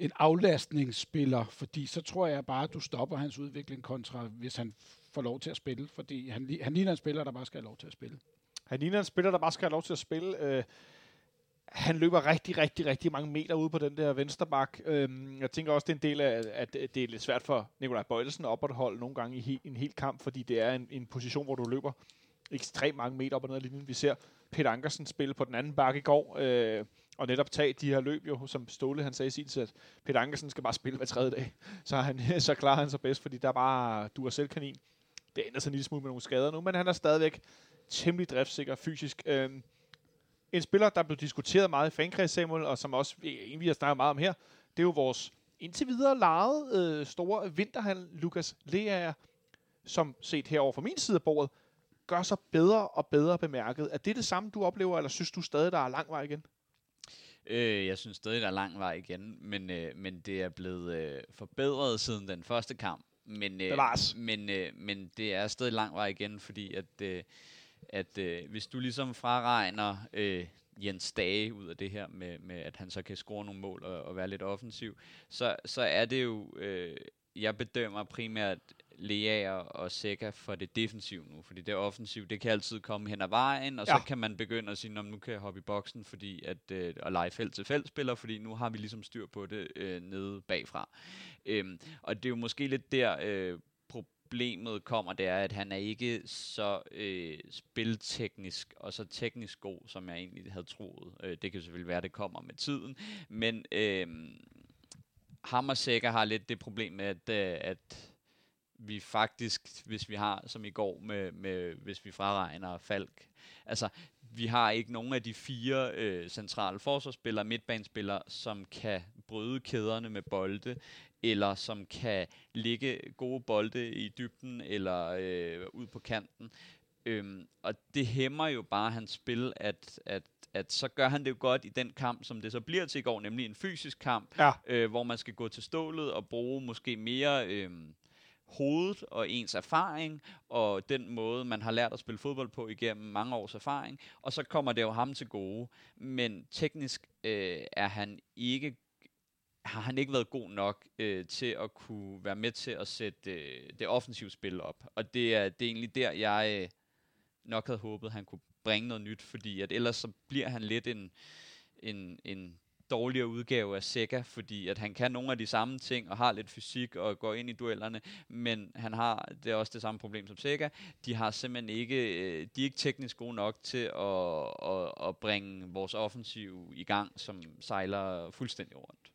en aflastningsspiller, fordi så tror jeg bare, at du stopper hans udvikling kontra, hvis han får lov til at spille, fordi han ligner en spiller, der bare skal have lov til at spille. Han ligner en spiller, der bare skal have lov til at spille. Han løber rigtig, rigtig, rigtig mange meter ude på den der vensterbak. Jeg tænker også, det er en del af, at det er lidt svært for Nicolai Boilesen at opretholde nogle gange i en hel kamp, fordi det er en position, hvor du løber ekstremt mange meter op og ned af linjen. Vi ser Peter Ankersen spille på den anden bakke i går, og netop tage de her løb, jo, som Ståle han sagde i sin tid, at Peter Ankersen skal bare spille hver tredje dag, så klarer han sig bedst, fordi der er bare du og selv kanin. Det ændrer sig en lille smule med nogle skader nu, men han er stadigvæk temmelig driftsikker fysisk. En spiller, der blev diskuteret meget i fankreds, Samuel, og som også vi har snakket meget om her, det er jo vores indtil videre lejede store vinterhandel, Lukas Leaer, som set herover fra min side af bordet, gør sig bedre og bedre bemærket. Er det det samme, du oplever, eller synes du stadig, der er lang vej igen? Jeg synes stadig, der er lang vej igen, men det er blevet forbedret siden den første kamp. Men det er stadig lang vej igen, fordi at hvis du ligesom fraregner Jens Stage ud af det her, med at han så kan score nogle mål og være lidt offensiv, så er det jo... jeg bedømmer primært Leaer og Zeca for det defensive nu, fordi det offensive, det kan altid komme hen ad vejen, og så kan man begynde at sige, nu kan jeg hoppe i boksen, fordi at lege felt til feltspiller, fordi nu har vi ligesom styr på det nede bagfra. Og det er jo måske lidt der problemet kommer, det er, at han er ikke så spilteknisk og så teknisk god, som jeg egentlig havde troet. Det kan selvfølgelig være, at det kommer med tiden, men... Ham og Zeca har lidt det problem med, at vi faktisk, hvis vi har, som i går, hvis vi fraregner Falk, altså vi har ikke nogen af de fire centrale forsvarsspillere, midtbanespillere, som kan bryde kæderne med bolde, eller som kan ligge gode bolde i dybden, eller ud på kanten. Og det hæmmer jo bare hans spil, at så gør han det jo godt i den kamp, som det så bliver til i går, nemlig en fysisk kamp, ja. Hvor man skal gå til stålet og bruge måske mere hovedet og ens erfaring, og den måde, man har lært at spille fodbold på igennem mange års erfaring, og så kommer det jo ham til gode. Men teknisk har han ikke været god nok til at kunne være med til at sætte det offensive spil op. Og det er egentlig der, jeg nok havde håbet, han kunne bringe noget nyt, fordi at ellers så bliver han lidt en dårligere udgave af Zeca, fordi at han kan nogle af de samme ting, og har lidt fysik, og går ind i duellerne, men han har, det er også det samme problem som Zeca, de har simpelthen ikke, de er ikke teknisk gode nok til at bringe vores offensiv i gang, som sejler fuldstændig rundt.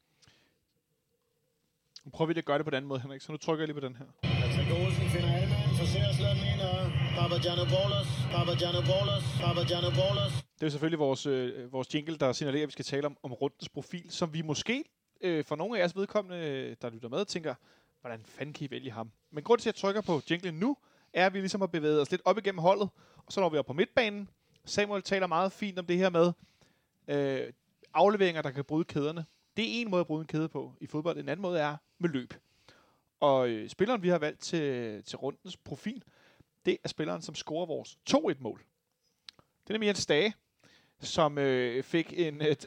Nu prøver vi at gøre det på den anden måde, Henrik, så nu trykker jeg lige på den her. Patrick Olsen finder halvmanden, forsøger at slå den ind, og Papaggiano Boulos. Det er selvfølgelig vores jingle, der signalerer, at vi skal tale om rundens profil, som vi måske for nogle af jeres vedkommende, der lytter med, tænker, hvordan fanden kan I vælge ham? Men grunden til, at jeg trykker på jinglen nu, er, at vi ligesom har bevæget os lidt op igennem holdet, og så når vi op på midtbanen. Samuel taler meget fint om det her med afleveringer, der kan bryde kæderne. Det er en måde at bryde en kæde på i fodbold. En anden måde er med løb. Og spilleren, vi har valgt til rundens profil, det er spilleren, som scorer vores 2-1-mål. Det er nemlig Jens Stage, som fik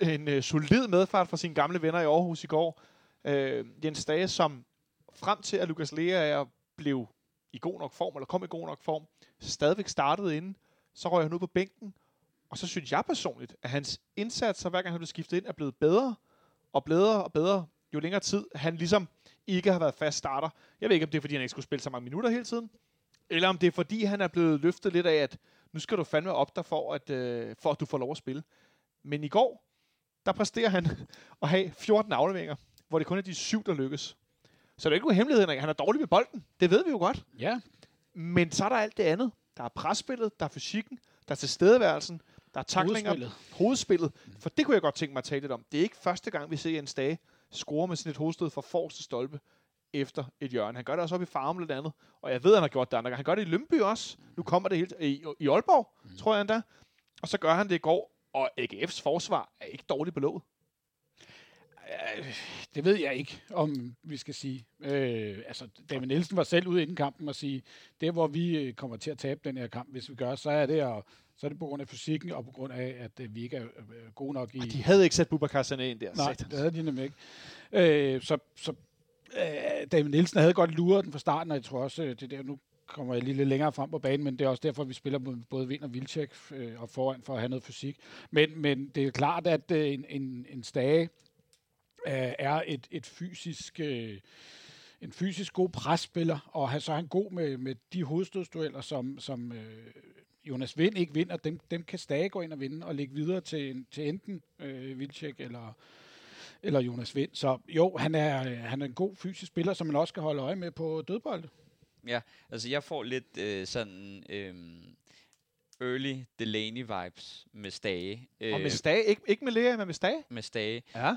en solid medfart fra sine gamle venner i Aarhus i går. Jens Stage, som frem til, at Lukas Leaer blev i god nok form, eller kom i god nok form, stadigvæk startede inden, så røg han ud på bænken. Og så synes jeg personligt, at hans indsatser, hver gang han blev skiftet ind, er blevet bedre, og bedre og bedre, jo længere tid han ligesom ikke har været fast starter. Jeg ved ikke, om det er, fordi han ikke skulle spille så mange minutter hele tiden, eller om det er, fordi han er blevet løftet lidt af, at nu skal du fandme op der for at du får lov at spille. Men i går, der præsterer han at have 14 afleveringer, hvor det kun er de 7, der lykkes. Så det er ikke nogen hemmelighed, Henrik. Han er dårlig med bolden. Det ved vi jo godt. Ja. Men så er der alt det andet. Der er presspillet, der er fysikken, der er tilstedeværelsen, der er taklinger, hovedspillet. For det kunne jeg godt tænke mig at tale lidt om. Det er ikke første gang, vi ser Jens Stage score med sådan et hovedstød fra forreste stolpe efter et hjørne. Han gør det også op i Farum lidt andet. Og jeg ved, han har gjort det andre gange. Han gør det i Lyngby også. Nu kommer det helt i Aalborg, tror jeg endda. Og så gør han det i går. Og AGF's forsvar er ikke dårligt belåget. Det ved jeg ikke, om vi skal sige. David Nielsen var selv ude inden kampen og sige, det hvor vi kommer til at tabe den her kamp, hvis vi gør, så er det på grund af fysikken, og på grund af, at vi ikke er gode nok i... Og de havde ikke sat Bubacarr Sanneh ind der. Nej, det havde de nemlig ikke. David Nielsen havde godt luret den fra starten, og jeg tror også, det der nu kommer jeg lige lidt længere frem på banen, men det er også derfor, vi spiller både Wind og Wilczek og foran for at have noget fysik. Men det er klart, at en Stage er en fysisk god presspiller, og så er han god med de hovedstødsdueller, som Jonas Wind ikke vinder. Dem kan Stage gå ind og vinde og lægge videre til enten Wilczek eller Jonas Wind. Så jo, han er en god fysisk spiller, som man også skal holde øje med på dødbolde. Ja, altså jeg får lidt early Delaney-vibes med Stage. Og med Stage? Ikke med Leaer, men med Stage? Med Stage. Ja.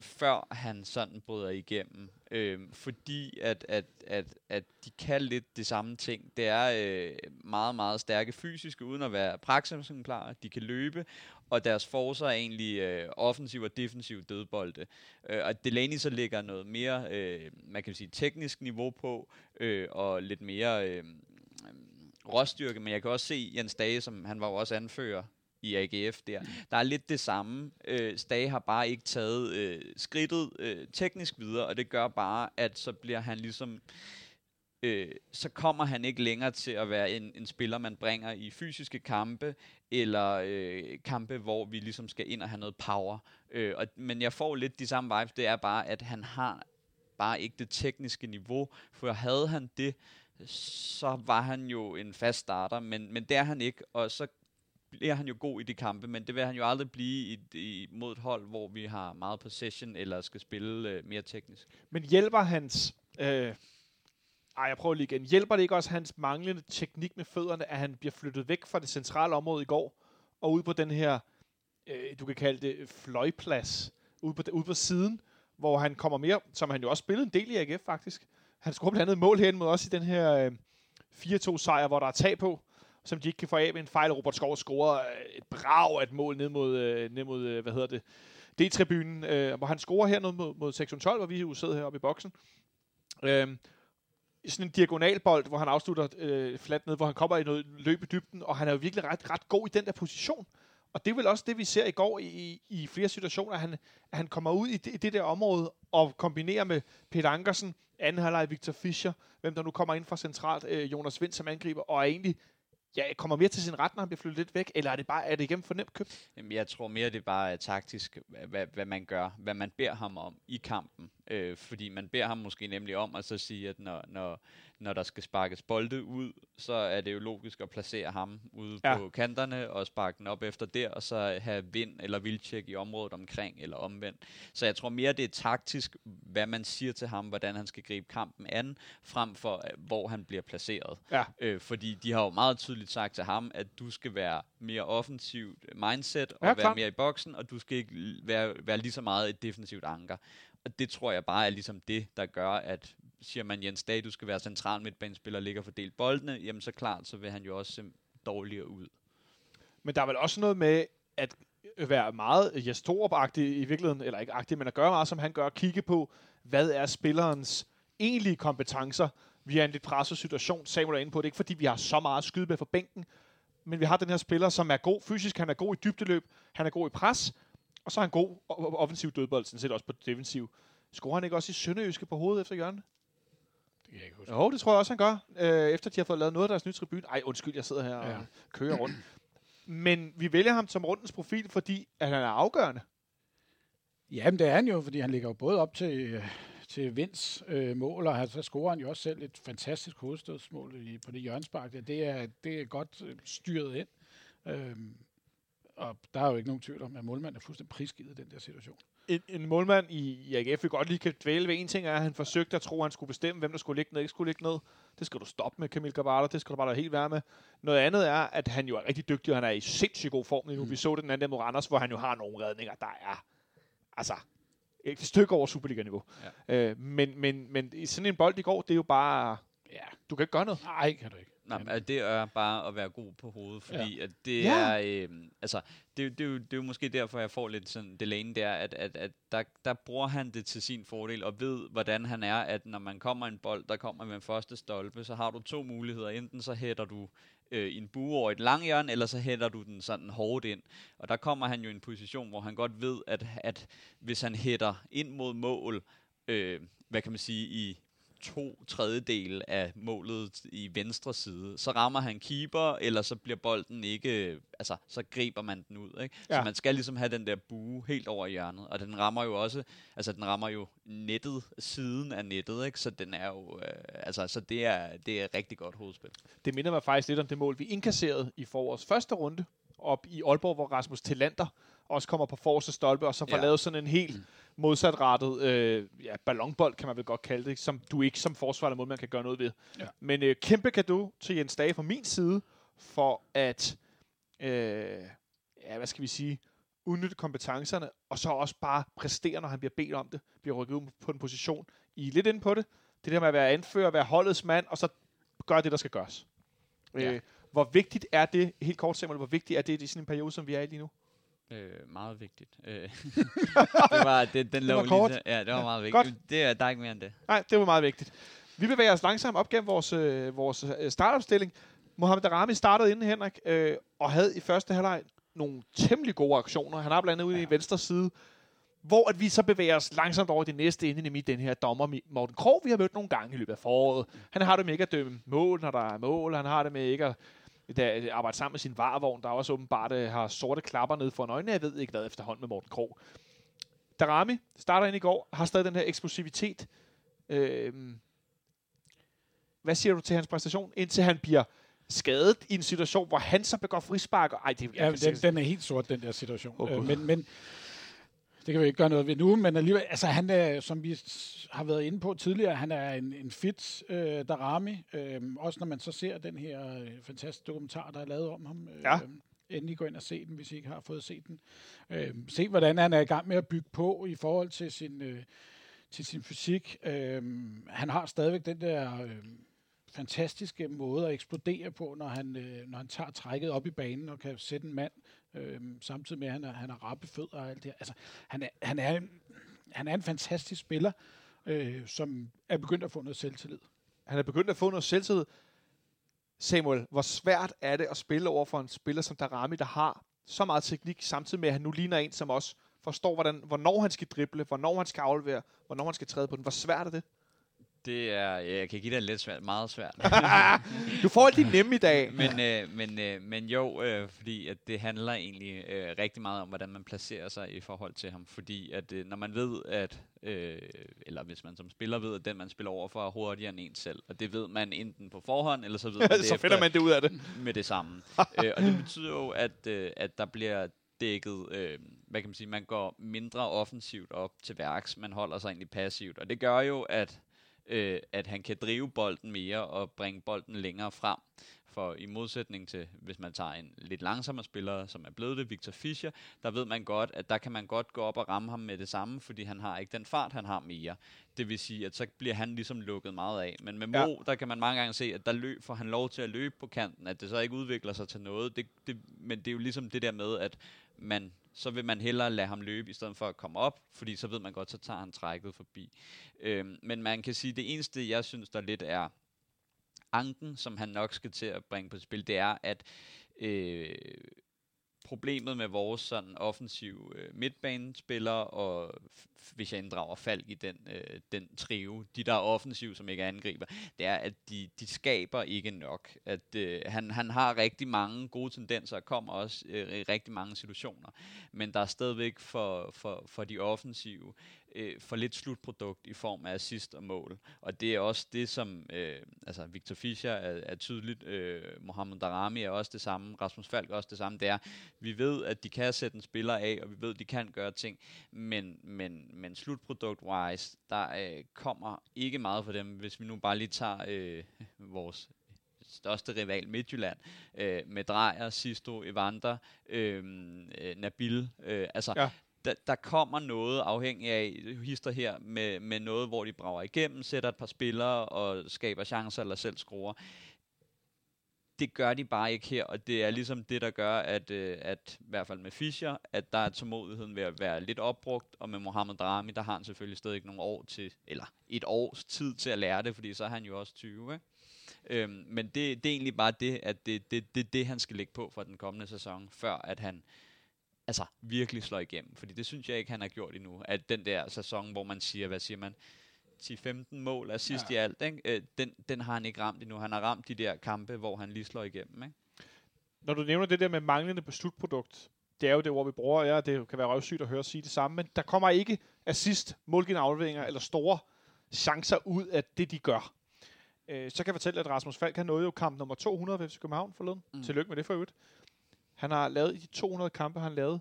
Før han sådan bryder igennem. Fordi at de kan lidt de samme ting. Det er meget, meget stærke fysiske, uden at være pragteksemplarer. De kan løbe, og deres forcer er egentlig offensiv og defensiv dødbolde. Og Delaney så ligger noget mere, man kan sige, teknisk niveau på, og lidt mere... råstyrke, men jeg kan også se Jens Stage, som han var jo også anfører i AGF der. Der er lidt det samme. Stage har bare ikke taget skridtet teknisk videre, og det gør bare, at så bliver han ligesom... så kommer han ikke længere til at være en spiller, man bringer i fysiske kampe, eller kampe, hvor vi ligesom skal ind og have noget power. Men jeg får lidt de samme vibes. Det er bare, at han har bare ikke det tekniske niveau, for havde han det... så var han jo en fast starter, men det er han ikke, og så bliver han jo god i de kampe, men det vil han jo aldrig blive mod et hold, hvor vi har meget possession, eller skal spille mere teknisk. Men hjælper hans... jeg prøver lige igen. Hjælper det ikke også hans manglende teknik med fødderne, at han bliver flyttet væk fra det centrale område i går, og ud på den her, du kan kalde det fløjplads, ude på siden, hvor han kommer mere, som han jo også spillede en del i AGF faktisk. Han scorede blandt andet mål herinde mod os i den her 4-2-sejr, hvor der er tag på, som de ikke kan få af med en fejl. Robert Skov scorer et brag af et mål ned mod hvad hedder det, D-tribunen, hvor han scorer her mod 6-12, hvor vi jo sidder heroppe i boksen. Sådan en diagonalbold, hvor han afslutter fladt ned, hvor han kommer i noget løb i dybden, og han er jo virkelig ret god i den der position. Og det er vel også det, vi ser i går i flere situationer, at han kommer ud i det der område og kombinerer med Peter Ankersen, anden halvleg Victor Fischer, hvem der nu kommer ind fra centralt, Jonas Wind som angriber, og er egentlig kommer mere til sin ret, når han bliver flyttet lidt væk, eller er det igennem for nemt købt? Jamen, jeg tror mere, det er bare taktisk, hvad man gør, hvad man beder ham om i kampen. Fordi man beder ham måske nemlig om at så sige, at når der skal sparkes bolde ud, så er det jo logisk at placere ham ude på kanterne og sparke den op efter der, og så have Vind eller Wilczek i området omkring, eller omvendt. Så jeg tror mere, det er taktisk, hvad man siger til ham, hvordan han skal gribe kampen an, frem for hvor han bliver placeret. Ja. Fordi de har jo meget tydeligt sagt til ham, at du skal være mere offensivt mindset, og være mere i boksen, og du skal ikke være lige så meget et defensivt anker. Og det tror jeg bare er ligesom det, der gør, at siger man Jens Stage, du skal være central midtbanespiller, ligger og fordele boldene, jamen så klart, så vil han jo også se dårligere ud. Men der er vel også noget med at være meget Jes Torup-agtig i virkeligheden, eller ikke agtig, men at gøre meget, som han gør, kigge på, hvad er spillerens egentlige kompetencer. Vi er i en lidt presset situation, Samuel er inde på, det er ikke fordi, vi har så meget at skyde med fra bænken, men vi har den her spiller, som er god fysisk, han er god i dybdeløb, han er god i pres, og så er han god offensiv dødbold, sådan set også på defensiv. Scorer han ikke også i Sønderjyske på hovedet efter hjørnet? Det kan jeg ikke huske. Jo, det tror jeg også, han gør. Efter de har fået lavet noget af deres nye tribune. Ej, undskyld, jeg sidder her og kører rundt. Men vi vælger ham som rundens profil, fordi at han er afgørende. Jamen, det er han jo, fordi han ligger jo både op til Vinds mål, og så scorer han jo også selv et fantastisk hovedstødsmål på det hjørnespark. Det er godt styret ind. Og der er jo ikke nogen tvivl om, at målmanden er fuldstændig prisgivet i den der situation. En målmand i AGF vil godt lige kan dvæle ved en ting, er, at han forsøgte at tro, at han skulle bestemme, hvem der skulle ligge ned og ikke skulle ligge ned. Det skal du stoppe med, Kamil Wilczek. Det skal du bare lade helt være med. Noget andet er, at han jo er rigtig dygtig, og han er i sindssygt god form nu. Vi så det den anden mod Randers, hvor han jo har nogle redninger, der er altså et stykke over Superliga-niveau. Ja. Men sådan en bold i går, det er jo bare... Ja, du kan ikke gøre noget. Nej, kan du ikke. Nej, men det er bare at være god på hovedet, fordi at det er, altså, det er jo måske derfor, jeg får lidt sådan Delaney der, at der bruger han det til sin fordel, og ved, hvordan han er, at når man kommer en bold, der kommer med en første stolpe, så har du to muligheder. Enten så hætter du en bue over et langhjørne, eller så hætter du den sådan hårdt ind. Og der kommer han jo i en position, hvor han godt ved, at hvis han hætter ind mod mål, hvad kan man sige, i 2/3 af målet i venstre side, så rammer han keeper, eller så bliver bolden ikke, altså så griber man den ud, ikke? Ja. Så man skal ligesom have den der bue helt over hjørnet, og den rammer jo også, altså den rammer jo nettet, siden af nettet, ikke? Så den er jo, altså så det er rigtig godt hovedspil. Det minder mig faktisk lidt om det mål, vi indkasserede i forårets første runde, op i Aalborg, hvor Rasmus Tillander også kommer på forreste stolpe, og så får lavet sådan en helt modsatrettet ballonbold, kan man vel godt kalde det, som du ikke som forsvarer mod, man kan gøre noget ved. Ja. Men kæmpe cadeau til Jens Stage fra min side, for at, udnytte kompetencerne, og så også bare præstere, når han bliver bedt om det, bliver rykket ud på en position. I lidt inde på det, det der med at være anfører, være holdets mand, og så gøre det, der skal gøres. Ja. Hvor vigtigt er det, helt kort Samuel, hvor vigtigt er det i sådan en periode, som vi er i lige nu? Meget vigtigt. Det var meget vigtigt. Godt. Der er ikke mere end det. Nej, det var meget vigtigt. Vi bevæger os langsomt op gennem vores startopstilling. Mohammed Daramy startede inden Henrik, og havde i første halvleg nogle temmelig gode aktioner. Han har blandt andet ude i venstre side, hvor at vi så bevæger os langsomt over det næste ende, nemlig den her dommer Morten Krog, vi har mødt nogle gange i løbet af foråret. Han har det med ikke at dømme mål, når der er mål. Han har det med ikke at arbejde sammen med sin varevogn, der også åbenbart har sorte klapper ned for en øjne. Jeg ved ikke hvad efterhånden med Morten Krog. Daramy starter ind i går, har stadig den her eksplosivitet. Hvad siger du til hans præstation, indtil han bliver skadet i en situation, hvor han så begår frispark? Den er helt sort, den der situation. Men det kan vi ikke gøre noget ved nu, men alligevel, altså han er, som vi har været inde på tidligere, han er en fit Daramy. Også når man så ser den her fantastiske dokumentar, der er lavet om ham. endelig gå ind og se den, hvis I ikke har fået set den. Se, hvordan han er i gang med at bygge på i forhold til sin fysik. Han har stadigvæk den der fantastiske måde at eksplodere på, når han tager trækket op i banen og kan sætte en mand, samtidig med, at han har rappe fødder og alt det her. Altså, han er en fantastisk spiller, som er begyndt at få noget selvtillid. Han er begyndt at få noget selvtillid. Samuel, hvor svært er det at spille over for en spiller som Daramy, der har så meget teknik, samtidig med, at han nu ligner en, som også forstår, hvornår han skal drible, hvornår han skal aflevere, hvornår han skal træde på den. Hvor svært er det? Det er, jeg kan give dig en lidt svært, meget svært. Du får alt det nemme i dag. Men fordi at det handler egentlig rigtig meget om, hvordan man placerer sig i forhold til ham. Fordi at når man ved, at eller hvis man som spiller ved, at den man spiller over for er hurtigere end en selv, og det ved man enten på forhånd, eller så ved man det så finder man det ud af det. Med det samme. Og det betyder jo, at der bliver dækket, hvad kan man sige, man går mindre offensivt op til værks, man holder sig egentlig passivt, og det gør jo, at han kan drive bolden mere og bringe bolden længere frem. For i modsætning til, hvis man tager en lidt langsommere spiller, som er blevet det, Victor Fischer, der ved man godt, at der kan man godt gå op og ramme ham med det samme, fordi han har ikke den fart, han har mere. Det vil sige, at så bliver han ligesom lukket meget af. Men med Mo, der kan man mange gange se, at der får han lov til at løbe på kanten, at det så ikke udvikler sig til noget. Men det er jo ligesom det der med, at man... så vil man hellere lade ham løbe, i stedet for at komme op, fordi så ved man godt, så tager han trækket forbi. Men man kan sige, at det eneste, jeg synes, der lidt er anken, som han nok skal til at bringe på spil, det er, at problemet med vores sådan offensiv midtbanespillere, og hvis jeg inddrager Falk i den trio, de der er offensiv, som ikke er angriber, det er, at de skaber ikke nok. At han har rigtig mange gode tendenser, og kommer også i rigtig mange situationer. Men der er stadigvæk for de offensive for lidt slutprodukt i form af assist og mål. Og det er også det, som altså Victor Fischer er tydeligt, Mohammed Daramy er også det samme, Rasmus Falk også det samme. Det er, vi ved, at de kan sætte en spiller af, og vi ved, at de kan gøre ting, men slutprodukt-wise, der kommer ikke meget for dem. Hvis vi nu bare lige tager vores største rival Midtjylland, med Drejer, Sisto, Evander, Nabil, Der kommer noget afhængig af hister her med noget, hvor de brager igennem, sætter et par spillere og skaber chancer eller selv scorer. Det gør de bare ikke her, og det er ligesom det, der gør, at i hvert fald med Fischer, at der er tålmodigheden ved at være lidt opbrugt, og med Mohammed Daramy, der har han selvfølgelig stadig nogle år til, eller et års tid til at lære det, fordi så er han jo også 20, ikke? Men det er egentlig bare det, at det han skal lægge på for den kommende sæson, før at han virkelig slår igennem, fordi det synes jeg ikke, han har gjort endnu, at den der sæson, hvor man siger, 10-15 mål assist i alt, ikke? Den har han ikke ramt endnu. Han har ramt de der kampe, hvor han lige slår igennem, ikke? Når du nævner det der med manglende beslutprodukt, det er jo det ord, vi bruger, og det kan være røvsygt at høre sige det samme, men der kommer ikke assist, målgivende afleveringer eller store chancer ud af det, de gør. Så kan jeg fortælle, at Rasmus Falk har nået jo kamp nummer 200 ved FC København forleden. Tillykke med det for øvrigt. Han har lavet i de 200 kampe, han lavede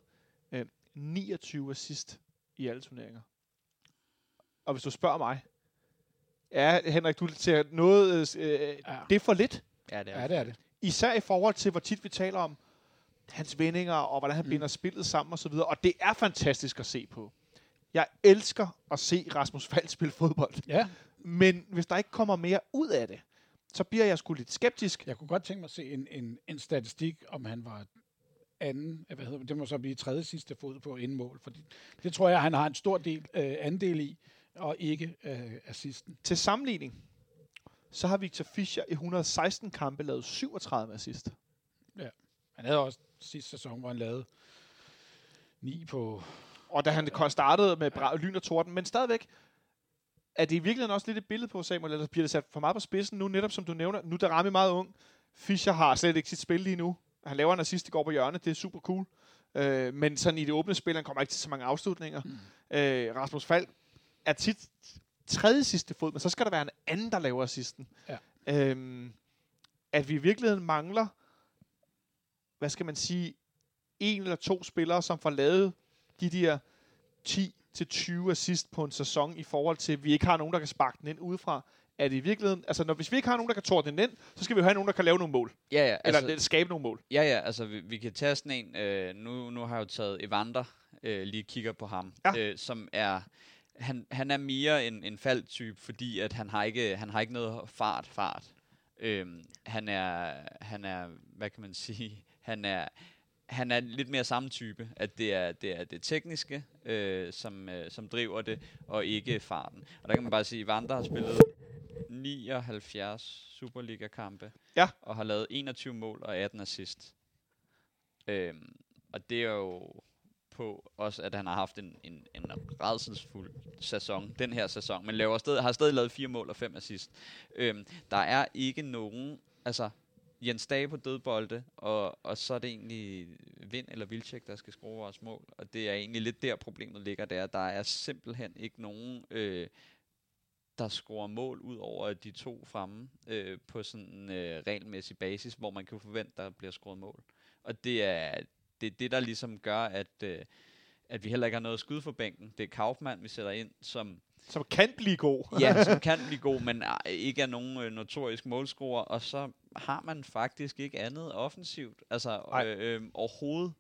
29 assist i alle turneringer. Og hvis du spørger mig, Henrik, du ser noget, det er for lidt. Ja, det er det. Er det. Især i forhold til, hvor tit vi taler om hans vendinger, og hvordan han binder spillet sammen osv. Og det er fantastisk at se på. Jeg elsker at se Rasmus Falk spille fodbold. Ja. Men hvis der ikke kommer mere ud af det, så bliver jeg sgu lidt skeptisk. Jeg kunne godt tænke mig at se en statistik, om han var det må så blive tredje sidste fod på inden mål, for det tror jeg, han har en stor del, andel i, og ikke assisten. Til sammenligning, så har Victor Fischer i 116 kampe lavet 37 assist. Ja, han havde også sidste sæson, hvor han lavede 9 på... Og da han startede med lyn og torden, men stadigvæk, er det i virkeligheden også lidt et billede på, Samuel, eller bliver det sat for meget på spidsen nu, netop som du nævner, nu der Daramy meget ung, Fischer har slet ikke sit spil lige nu, han laver en assist, går på hjørnet, det er super cool, men sådan i det åbne spil, han kommer ikke til så mange afslutninger. Rasmus Falk er tit tredje sidste fod, men så skal der være en anden, der laver assisten. Ja. At vi i virkeligheden mangler, hvad skal man sige, en eller to spillere, som får lavet de der 10-20 assist på en sæson, i forhold til, at vi ikke har nogen, der kan sparke den ind udefra. at i virkeligheden, altså når, hvis vi ikke har nogen, der kan tordne den ind, så skal vi jo have nogen, der kan lave nogle mål. Ja, ja. Eller altså, skabe nogle mål. Ja, ja, altså vi kan tage sådan en, nu har jeg jo taget Evander, lige kigger på ham, ja. Som er... Han er mere en faldtype, fordi at han har ikke noget fart. Han er hvad kan man sige? Han er lidt mere samme type, at det er det tekniske, som driver det, og ikke farten. Og der kan man bare sige, at Evander har spillet 79 Superliga-kampe, ja. Og har lavet 21 mål og 18 assist. Og det er jo... på også, at han har haft en rædselsfuld sæson, den her sæson, men har stadig lavet 4 mål og 5 assist. Der er ikke nogen, altså Jens Stage på dødbolde, og så er det egentlig Wind eller Wilczek, der skal skrue vores mål, og det er egentlig lidt der problemet ligger, der er simpelthen ikke nogen, der scorer mål ud over de to fremme, på sådan en regelmæssig basis, hvor man kan forvente, der bliver scoret mål. Og det er det, der ligesom gør, at vi heller ikke har noget at skyde for bænken. Det er Kaufmann, vi sætter ind, som kan blive god. Ja, som kan blive god, men ikke er nogen notorisk målscorer. Og så har man faktisk ikke andet offensivt. Altså overhovedet.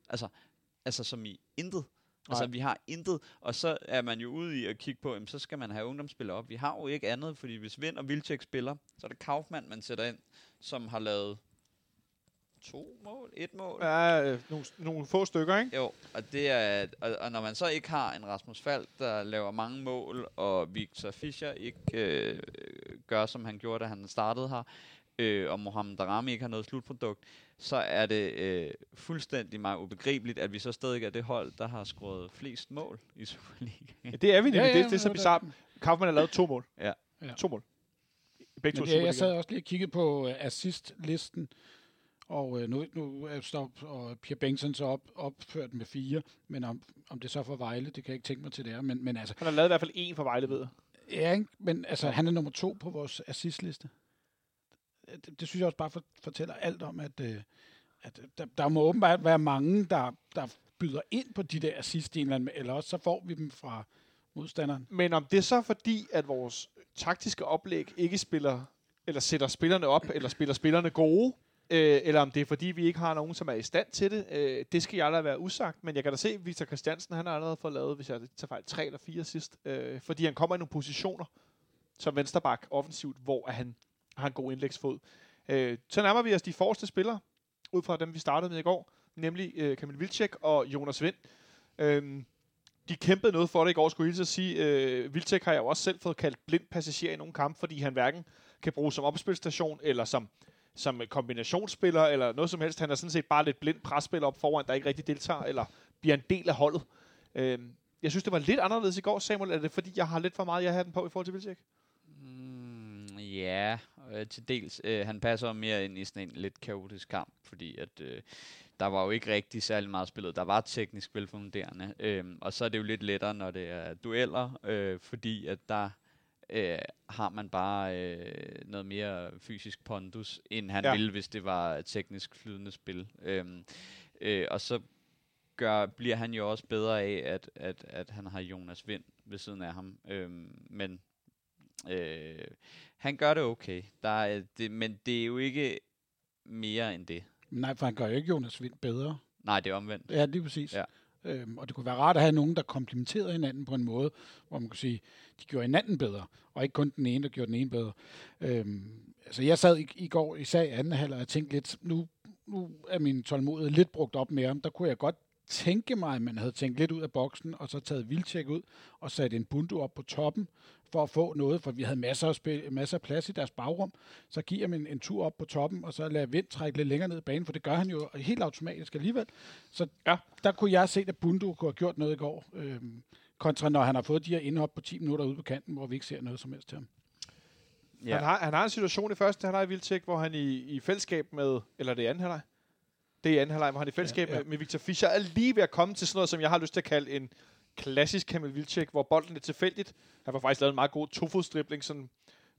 Altså som i intet. Altså vi har intet. Og så er man jo ude i at kigge på, så skal man have ungdomsspillere op. Vi har jo ikke andet, fordi hvis Wind og Wilczek spiller, så er det Kaufmann, man sætter ind, som har lavet... 2 mål, 1 mål. Ja, nogle få stykker, ikke? Jo, og det er, og når man så ikke har en Rasmus Falk, der laver mange mål, og Victor Fischer ikke gør, som han gjorde, da han startede her, og Mohammed Daramy ikke har noget slutprodukt, så er det fuldstændig meget ubegribeligt, at vi så stadig er det hold, der har scoret flest mål i Superligaen. Ja, det er vi nemlig. Det er så bizarrt. Kaufmann har lavet 2 mål. Ja. 2 mål. Jeg sad også lige og kiggede på assistlisten, og nu er Stop og Pierre Bengtsson så opført med 4, men om det så for Vejle, det kan jeg ikke tænke mig til det her. Men altså, han har lavet i hvert fald 1 for Vejle, ved jeg. Ja, ikke? Men altså, han er nummer 2 på vores assistliste. Det synes jeg også bare fortæller alt om, at der må åbenbart være mange, der byder ind på de der assist, eller også så får vi dem fra modstanderen. Men om det så er fordi, at vores taktiske oplæg ikke spiller, eller sætter spillerne op, eller spiller spillerne gode, eller om det er fordi, vi ikke har nogen, som er i stand til det. Det skal jeg aldrig være usagt, men jeg kan da se, at Victor Christiansen, han har allerede fået lavet, hvis jeg tager fejl, 3 eller 4 sidst, fordi han kommer i nogle positioner som vensterbak offensivt, hvor han har en god indlægsfod. Så nærmer vi os de forreste spillere, ud fra dem, vi startede med i går, nemlig Kamil Wilczek og Jonas Wind. De kæmpede noget for det i går, skulle jeg hilse at sige. Wilczek har jeg jo også selv fået kaldt blind passager i nogle kampe, fordi han hverken kan bruges som opspilstation eller som kombinationsspiller, eller noget som helst. Han er sådan set bare lidt blind presspiller op foran, der ikke rigtig deltager, eller bliver en del af holdet. Jeg synes, det var lidt anderledes i går, Samuel. Er det fordi, jeg har lidt for meget, jeg har den på i forhold til Wilczek? Ja, til dels. Han passer mere ind i sådan en lidt kaotisk kamp, fordi at der var jo ikke rigtig særlig meget spillet. Der var teknisk velfunderende. Og så er det jo lidt lettere, når det er dueller, fordi at der... har man bare noget mere fysisk pondus, end han ville, hvis det var et teknisk flydende spil. Og så bliver han jo også bedre af, at han har Jonas Wind ved siden af ham. Men han gør det okay. Men det er jo ikke mere end det. Nej, for han gør jo ikke Jonas Wind bedre. Nej, det er omvendt. Ja, lige præcis. Ja. Og det kunne være rart at have nogen, der komplementerede hinanden på en måde, hvor man kunne sige, de gjorde hinanden bedre, og ikke kun den ene, der gjorde den ene bedre. Altså jeg sad i går især i anden halvleg, og jeg tænkte lidt, nu er min tålmodighed lidt brugt op med ham. Der kunne jeg godt tænke mig, at man havde tænkt lidt ud af boksen, og så taget Wilczek ud, og sat en Bundu op på toppen, for at få noget, for vi havde masser af plads i deres bagrum. Så giver jeg en tur op på toppen, og så lader Wind trække lidt længere ned i banen, for det gør han jo helt automatisk alligevel. Så der kunne jeg se, at Bundu kunne have gjort noget i går, kontra når han har fået de her indhop på 10 minutter ude på kanten, hvor vi ikke ser noget som helst til ham. Ja. Han har en situation i første halvleg i Wilczek, hvor han i fællesskab med, eller det er anden halvleg? Det er i anden halvleg, hvor han i fællesskab med Victor Fischer er lige ved at komme til sådan noget, som jeg har lyst til at kalde en klassisk Kamil Wilczek, hvor bolden er tilfældigt. Han var faktisk lavet en meget god tofodsdribling, sådan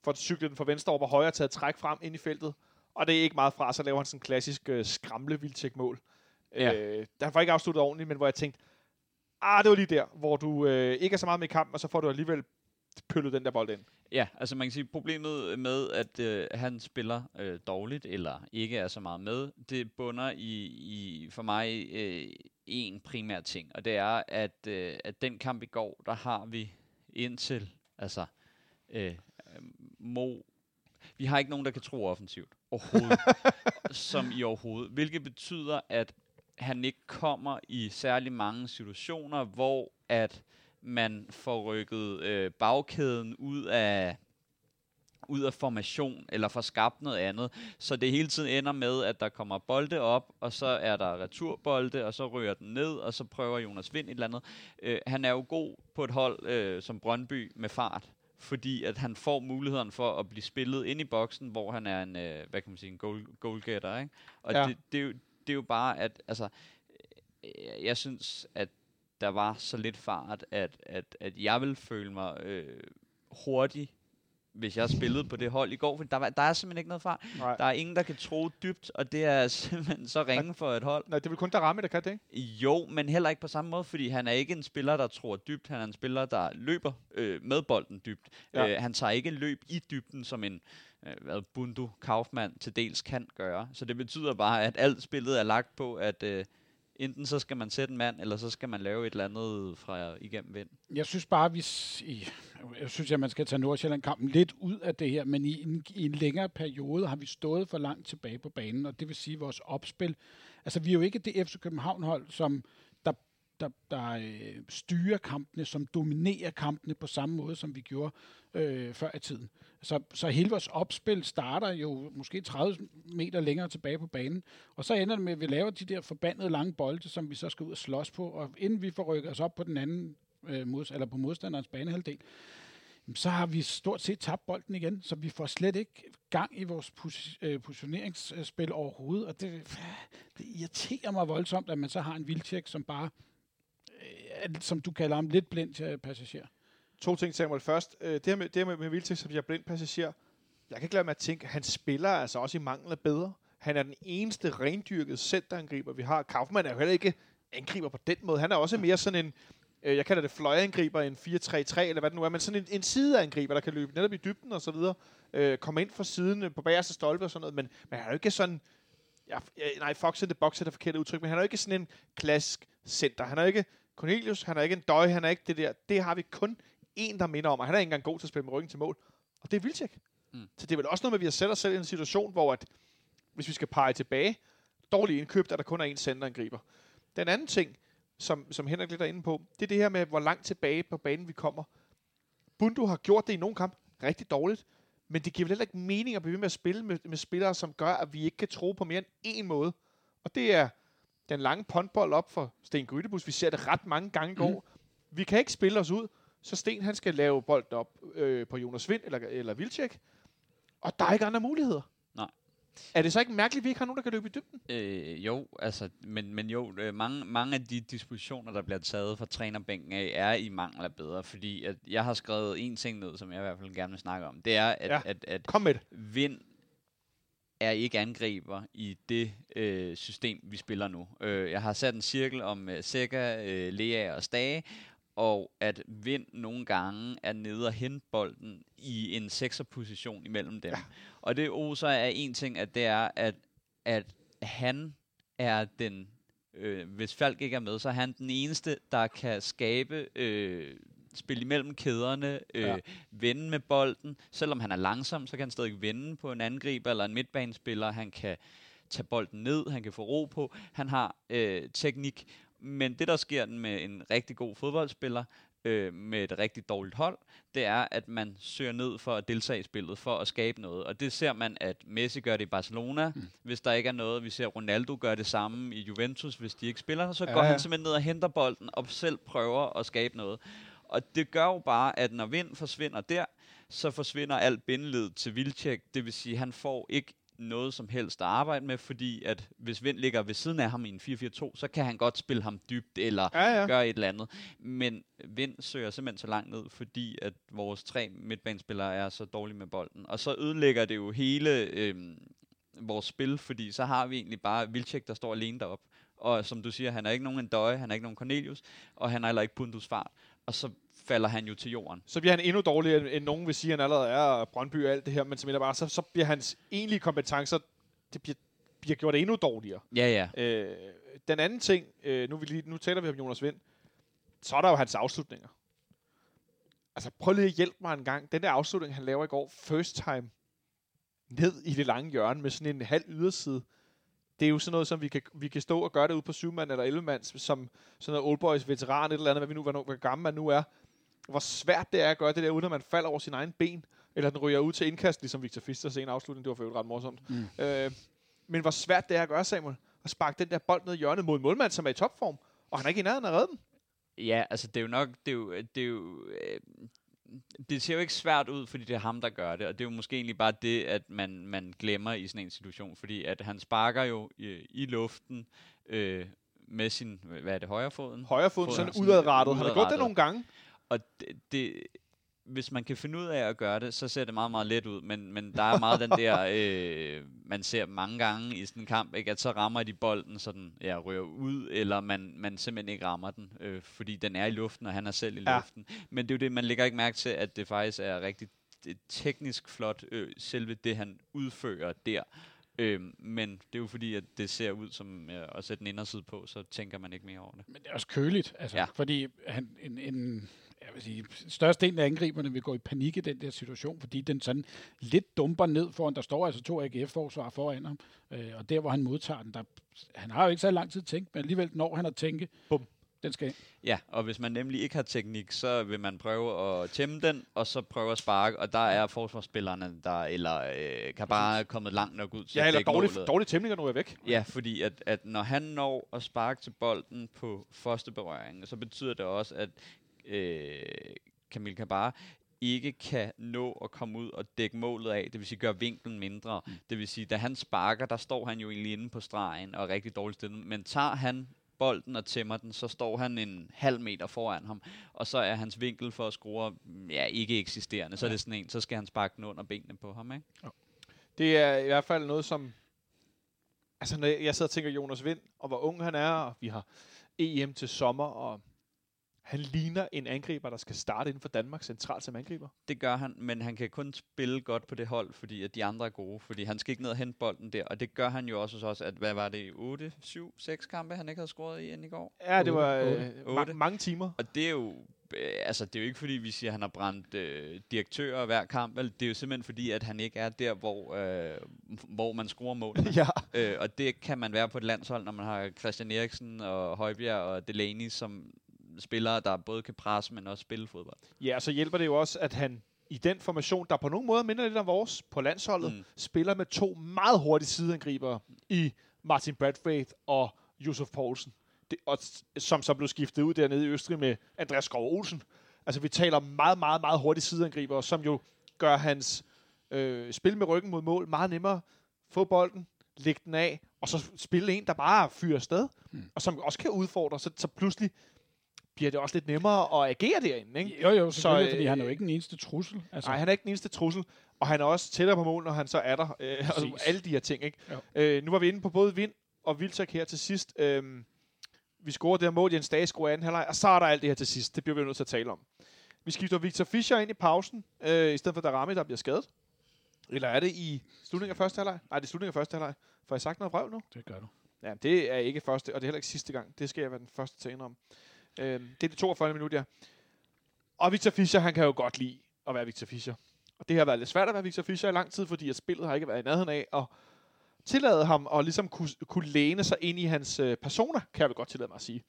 for at cykle den fra venstre over på højre, taget træk frem ind i feltet. Og det er ikke meget fra, så laver han sådan en klassisk skramle Wilczek-mål. Ja. Han var ikke afsluttet ordentligt, men hvor jeg tænkte, det var lige der, hvor du ikke er så meget med i kampen, og så får du alligevel pøllede den der bold ind. Ja, altså man kan sige, problemet med, at han spiller dårligt, eller ikke er så meget med, det bunder i for mig en primær ting, og det er, at den kamp i går, der har vi indtil, altså vi har ikke nogen, der kan tro offensivt overhovedet, som i overhovedet, hvilket betyder, at han ikke kommer i særlig mange situationer, hvor at man får rykket bagkæden ud af formation, eller får skabt noget andet. Så det hele tiden ender med, at der kommer bolde op, og så er der returbolde, og så rører den ned, og så prøver Jonas Wind et eller andet. Han er jo god på et hold som Brøndby med fart, fordi at han får muligheden for at blive spillet ind i boksen, hvor han er en, hvad kan man sige, en goalgetter, ikke? Og ja. Det er jo bare, at altså, jeg synes, at der var så lidt fart, at jeg ville føle mig hurtig, hvis jeg spillede på det hold i går, for der er simpelthen ikke noget fart. Nej. Der er ingen, der kan tro dybt, og det er simpelthen så ringe for et hold. Nej, det er vel kun Daramy, der kan det, ikke? Jo, men heller ikke på samme måde, fordi han er ikke en spiller, der tror dybt. Han er en spiller, der løber med bolden dybt. Ja. Han tager ikke løb i dybden, som en Bundu Kaufmann til dels kan gøre. Så det betyder bare, at alt spillet er lagt på, at enten så skal man sætte en mand, eller så skal man lave et eller andet fra igennem vind. Jeg synes bare, at man skal tage Nordsjælland-kampen lidt ud af det her, men i en længere periode har vi stået for langt tilbage på banen, og det vil sige vores opspil. Altså, vi er jo ikke det FC København-hold, som der styrer kampene, som dominerer kampene på samme måde, som vi gjorde før i tiden. Så hele vores opspil starter jo måske 30 meter længere tilbage på banen, og så ender det med, at vi laver de der forbandede lange bolde, som vi så skal ud og slås på, og inden vi får rykket os op på den anden, eller på modstanderens banehalvdel, så har vi stort set tabt bolden igen, så vi får slet ikke gang i vores positioneringsspil overhovedet, og det irriterer mig voldsomt, at man så har en Wilczek, som bare som du kalder ham, lidt blind til passager. To ting, Samuel. Først, det her med Wilczek, som jeg blind passager, jeg kan ikke lade mig at tænke, han spiller altså også i mangel af bedre. Han er den eneste rendyrkede centerangriber, vi har. Kaufmann er jo heller ikke angriber på den måde. Han er også mere sådan en, jeg kalder det fløjeangriber, en 4-3-3, eller hvad det nu er, men sådan en sideangriber, der kan løbe netop i dybden og så videre, komme ind fra siden på bagerste stolpe og sådan noget, men han er jo ikke sådan, Fox in the box er det forkerte udtryk, men han er jo ikke sådan en klassisk center. Han er jo ikke Cornelius, han er ikke en døj, han er ikke det der. Det har vi kun en, der minder om, og han er ikke engang god til at spille med ryggen til mål. Og det er Wilczek. Mm. Så det er vel også noget med, at vi har sat os selv i en situation, hvor at, hvis vi skal pege tilbage, dårligt indkøbt, der kun er en centerangriber. Den anden ting, som Henrik lidt er inde på, det er det her med, hvor langt tilbage på banen vi kommer. Bundu har gjort det i nogle kamp rigtig dårligt, men det giver vel heller ikke mening at blive ved med at spille med spillere, som gør, at vi ikke kan tro på mere end én måde. Og det er den lange pondbold op for Sten Grydebusk. Vi ser det ret mange gange i går. Vi kan ikke spille os ud, så Sten han skal lave bolden op på Jonas Wind eller Wilczek. Og der er ikke andre muligheder. Nej. Er det så ikke mærkeligt, at vi ikke har nogen, der kan løbe i dybden? Jo, altså, men jo, mange af de dispositioner, der bliver taget fra trænerbænken af, er i mangel af bedre, fordi at jeg har skrevet en ting ned, som jeg i hvert fald gerne vil snakke om. Det er, at Wind er ikke angriber i det system, vi spiller nu. Jeg har sat en cirkel om Zeca, Leaer og Stage, og at Wind nogle gange er nede og hente bolden i en sekserposition imellem dem. Ja. Og det også er en ting, at det er, at han er den, hvis Falk ikke er med, så er han den eneste, der kan skabe spil imellem kæderne, vende med bolden. Selvom han er langsom, så kan han stadig vende på en angriber eller en midtbanespiller. Han kan tage bolden ned, han kan få ro på, han har teknik. Men det, der sker med en rigtig god fodboldspiller, med et rigtig dårligt hold, det er, at man søger ned for at deltage i spillet, for at skabe noget. Og det ser man, at Messi gør det i Barcelona, hvis der ikke er noget. Vi ser Ronaldo gør det samme i Juventus, hvis de ikke spiller. Så går han simpelthen ned og henter bolden, og selv prøver at skabe noget. Og det gør jo bare, at når Wind forsvinder der, så forsvinder alt bindeled til Wilczek. Det vil sige, at han får ikke noget som helst at arbejde med, fordi at hvis Wind ligger ved siden af ham i en 4-4-2, så kan han godt spille ham dybt, eller gøre et eller andet. Men Wind søger simpelthen så langt ned, fordi at vores tre midtbanespillere er så dårlige med bolden. Og så ødelægger det jo hele vores spil, fordi så har vi egentlig bare Wilczek, der står alene deroppe. Og som du siger, han er ikke nogen Endøje, han er ikke nogen Cornelius, og han er heller ikke Bundus fart. Og så falder han jo til jorden. Så bliver han endnu dårligere, end nogen vil sige, han allerede er, og Brøndby og alt det her, men som bare, så bliver hans egentlige kompetencer, det bliver gjort endnu dårligere. Ja, ja. Den anden ting, nu taler vi om Jonas Wind, så er der jo hans afslutninger. Altså, prøv lige at hjælpe mig en gang. Den der afslutning, han laver i går, first time, ned i det lange hjørne med sådan en halv yderside. Det er jo sådan noget, som vi kan stå og gøre det ude på 7-mand eller 11-mand, som sådan noget old boys veteran, et eller andet, hvor gammel man nu er. Hvor svært det er at gøre det der, uden at man falder over sin egen ben, eller den ryger ud til indkast, ligesom Victor Fischers ene afslutning. Det var for øvrigt ret morsomt. Mm. Men hvor svært det er at gøre, Samuel, at sparke den der bold ned i hjørnet mod en målmand, som er i topform, og han er ikke i nærheden af at redde den. Ja, altså det er jo nok, det ser jo ikke svært ud, fordi det er ham, der gør det, og det er jo måske egentlig bare det, at man glemmer i sådan en situation, fordi at han sparker jo i luften med sin, hvad er det, højrefoden? Højrefoden, sådan udadrettet. Han har gjort det nogle gange. Og det hvis man kan finde ud af at gøre det, så ser det meget, meget let ud, men der er meget den der, man ser mange gange i sådan en kamp, ikke? At så rammer de bolden, så den rører ud, eller man simpelthen ikke rammer den, fordi den er i luften, og han er selv i luften. Men det er jo det, man lægger ikke mærke til, at det faktisk er rigtig teknisk flot, selve det, han udfører der. Men det er jo fordi, at det ser ud som at sætte en inderside på, så tænker man ikke mere over det. Men det er også køligt, altså, fordi han størstedelen af angriberne vil gå i panik i den der situation, fordi den sådan lidt dumper ned foran. Der står altså 2 AGF-forsvarer foran ham, og der, hvor han modtager den, han har jo ikke så lang tid tænkt, men alligevel når han har tænkt, bum, den skal ind. Ja, og hvis man nemlig ikke har teknik, så vil man prøve at tæmme den, og så prøve at sparke, og der er forsvarsspillerne, kan bare komme langt nok ud til at dække målet. Ja, dårlige tæmninger nu er væk. Ja, fordi at når han når at sparke til bolden på første berøring, så betyder det også, at Kamil Kabar ikke kan nå at komme ud og dække målet af, det vil sige gøre vinklen mindre. Det vil sige, da han sparker, der står han jo egentlig inde på stregen og er rigtig dårligt stillet, men tager han bolden og tæmmer den, så står han en halv meter foran ham, og så er hans vinkel for at score ikke eksisterende. Så er det sådan en, så skal han sparke den under benene på ham, ikke? Ja. Det er i hvert fald noget, som altså når jeg sidder og tænker Jonas Wind, og hvor ung han er, og vi har EM til sommer, og han ligner en angriber, der skal starte inden for Danmark centralt som angriber. Det gør han, men han kan kun spille godt på det hold, fordi at de andre er gode. Fordi han skal ikke ned og hente bolden der. Og det gør han jo også hos os, at hvad var det, 8, 7, 6 kampe, han ikke havde scoret i inden i går? Ja, det var 8. Mange timer. Og det er jo det er jo ikke fordi, vi siger, at han har brændt direktører hver kamp. Det er jo simpelthen fordi, at han ikke er der, hvor man scorer målene. Og det kan man være på et landshold, når man har Christian Eriksen og Højbjerg og Delaney, som spillere, der både kan presse, men også spille fodbold. Ja, så hjælper det jo også, at han i den formation, der på nogen måde minder lidt om vores på landsholdet, spiller med 2 meget hurtige sideangribere i Martin Brathwaite og Josef Poulsen, som så blev skiftet ud dernede i Østrig med Andreas Skov Olsen. Altså, vi taler om meget, meget, meget hurtige sideangribere, som jo gør hans spil med ryggen mod mål meget nemmere. Få bolden, lægge den af, og så spille en, der bare fyrer afsted, og som også kan udfordre, så pludselig bliver det også lidt nemmere at agere derinde, ikke? Jo, selvfølgelig, fordi han er jo ikke den eneste trussel. Altså. Nej, han er ikke den eneste trussel, og han er også tættere på mål, når han så er der. Og alle de her ting, ikke? Nu var vi inde på både Wind og Wilczek her til sidst. Vi scorer det her mål, Jens Stage scorer anden halvleg, og så er der alt det her til sidst. Det bliver vi jo nødt til at tale om. Vi skifter Victor Fischer ind i pausen, i stedet for Daramy, der bliver skadet. Eller er det i slutningen af første halvleg? Nej, det er slutningen af første halvleg. Får jeg sagt noget vrøvl nu? Det gør du. Ja, det er ikke første, og det er heller ikke sidste gang. Det skal jeg være den første til at indrømme. Det er de 42 minutter, ja. Og Victor Fischer, han kan jo godt lide at være Victor Fischer. Og det har været lidt svært at være Victor Fischer i lang tid, fordi at spillet har ikke været i nærheden af at tillade ham at ligesom kunne læne sig ind i hans persona, kan jeg vel godt tillade mig at sige.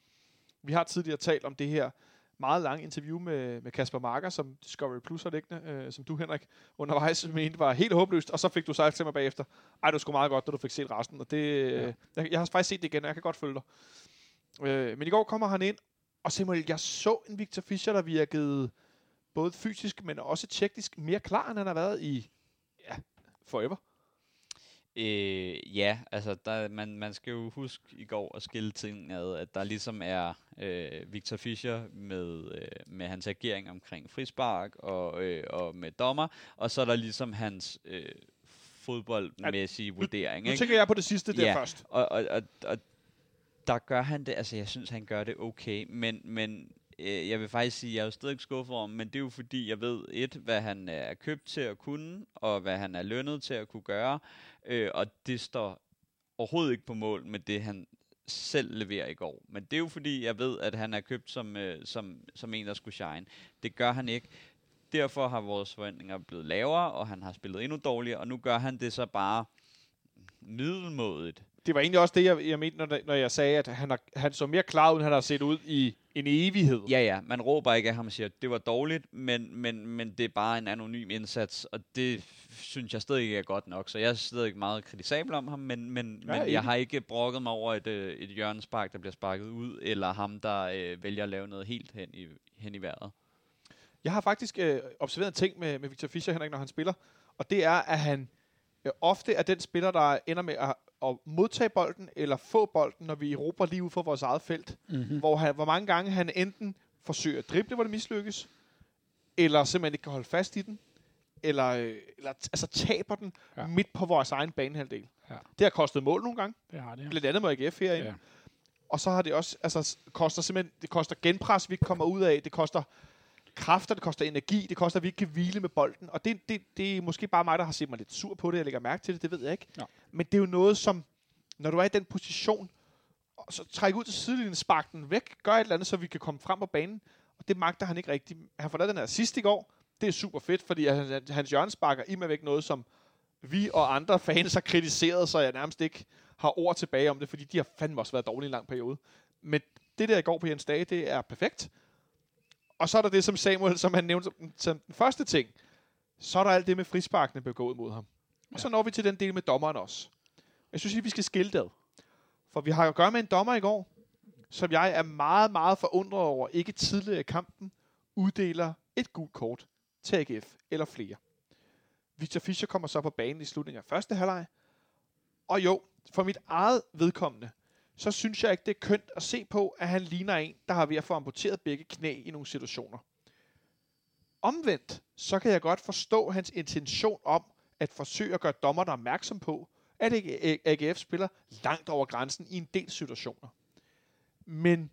Vi har tidligere talt om det her meget lange interview med Kasper Marker, som Discovery Plus har liggende, som du, Henrik, undervejs mente var helt håbløst, og så fik du sagt til mig bagefter, ej, du sgu meget godt, da du fik set resten, og det, jeg har faktisk set det igen, og jeg kan godt følge dig. Men i går kommer han ind, og Samuel, jeg så en Victor Fischer, der virkede både fysisk, men også teknisk mere klar, end han har været i forever. Man skal jo huske i går at skille tingene ad, at der ligesom er Victor Fischer med hans agering omkring frispark og med dommer, og så er der ligesom hans fodboldmæssige vurdering. Nu tænker jeg på det sidste der først. Og der gør han det, altså jeg synes, han gør det okay, men Jeg vil faktisk sige, at jeg er jo stadig skuffet over, men det er jo fordi, jeg ved hvad han er købt til at kunne, og hvad han er lønnet til at kunne gøre, og det står overhovedet ikke på mål med det, han selv leverer i går. Men det er jo fordi, jeg ved, at han er købt som en, der skulle shine. Det gør han ikke. Derfor har vores forventninger blevet lavere, og han har spillet endnu dårligere, og nu gør han det så bare middelmådigt. Det var egentlig også det, jeg mente, når jeg sagde, at han så mere klar ud, end han har set ud i en evighed. Ja, man råber ikke af ham og siger, at det var dårligt, men det er bare en anonym indsats, og det synes jeg stadig ikke er godt nok. Så jeg er stadig meget kritisabel om ham, men jeg har ikke brokket mig over et hjørnespark, der bliver sparket ud, eller ham, der vælger at lave noget helt hen i vejret. Jeg har faktisk observeret en ting med Victor Fischer, Henrik, når han spiller, og det er, at han ofte er den spiller, der ender med at modtage bolden eller få bolden, når vi erobrer lige ud for vores eget felt. Mm-hmm. Hvor mange gange han enten forsøger at drible, hvor det mislykkes, eller simpelthen ikke kan holde fast i den, eller taber den midt på vores egen banehalvdel. Ja. Det har kostet mål nogle gange. Det har det. Blandt andet med AGF herinde. Ja. Og så har det også koster genpres, vi ikke kommer ud af. Det koster kræfter, det koster energi, det koster, at vi ikke kan hvile med bolden. Og det er måske bare mig, der har set mig lidt sur på det, jeg lægger mærke til det ved jeg ikke. Ja. Men det er jo noget, som, når du er i den position, så træk ud til sidelinjen, spark den væk, gør et eller andet, så vi kan komme frem på banen. Og det magter han ikke rigtigt. Han får lavet den her sidst i går. Det er super fedt, fordi hans hjørnesparker i med væk noget, som vi og andre fans har kritiseret, så jeg nærmest ikke har ord tilbage om det, fordi de har fandme også været dårlige i en lang periode. Men det der i går på Jens Stage, det er perfekt. Og så er der det, som Samuel, som han nævnte som den første ting. Så er der alt det med frisparkene begået mod ham. Og så når vi til den del med dommeren også. Jeg synes, at vi skal skille det. For vi har at gøre med en dommer i går, som jeg er meget, meget forundret over, ikke tidligere i kampen, uddeler et gult kort til AGF eller flere. Victor Fischer kommer så på banen i slutningen af første halvleg. Og jo, for mit eget vedkommende, så synes jeg ikke, det er kønt at se på, at han ligner en, der har ved at få amputeret begge knæ i nogle situationer. Omvendt, så kan jeg godt forstå hans intention om at forsøge at gøre dommerne opmærksom på, at AGF spiller langt over grænsen i en del situationer. Men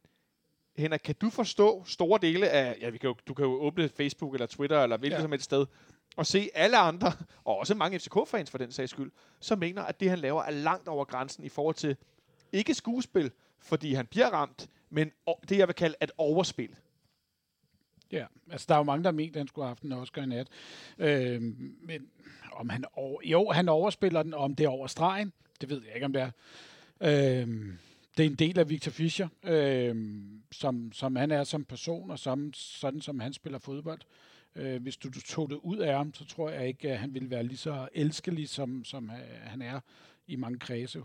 Henrik, kan du forstå store dele af, du kan jo åbne Facebook eller Twitter eller hvilket som helst sted, og se alle andre, og også mange FCK-fans for den sags skyld, som mener, at det han laver er langt over grænsen i forhold til ikke skuespil, fordi han bliver ramt, men det, jeg vil kalde et overspil. Ja, altså der er jo mange, der mente, at han skulle have haft en Oscar i nat. Men om han han overspiller den, om det er over stregen, det ved jeg ikke, om det er. Det er en del af Victor Fischer, som han er som person, og sådan som han spiller fodbold. Hvis du tog det ud af ham, så tror jeg ikke, at han ville være lige så elskelig, som han er i mange kredse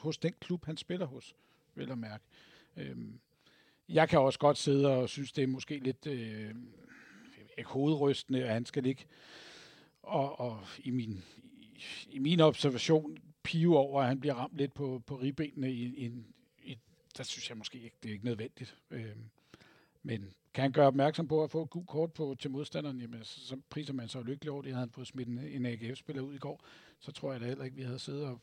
hos den klub, han spiller hos, vel at mærke. Jeg kan også godt sidde og synes, det er måske lidt hovedrystende, at han skal ligge og i min observation pive over, at han bliver ramt lidt på ribbenene. Der synes jeg måske ikke, det er ikke nødvendigt. Men kan han gøre opmærksom på at få et gult kort til modstanderen, jamen, så priser man så lykkelig over det, havde han fået smidt en AGF-spiller ud i går, så tror jeg da heller ikke, vi havde siddet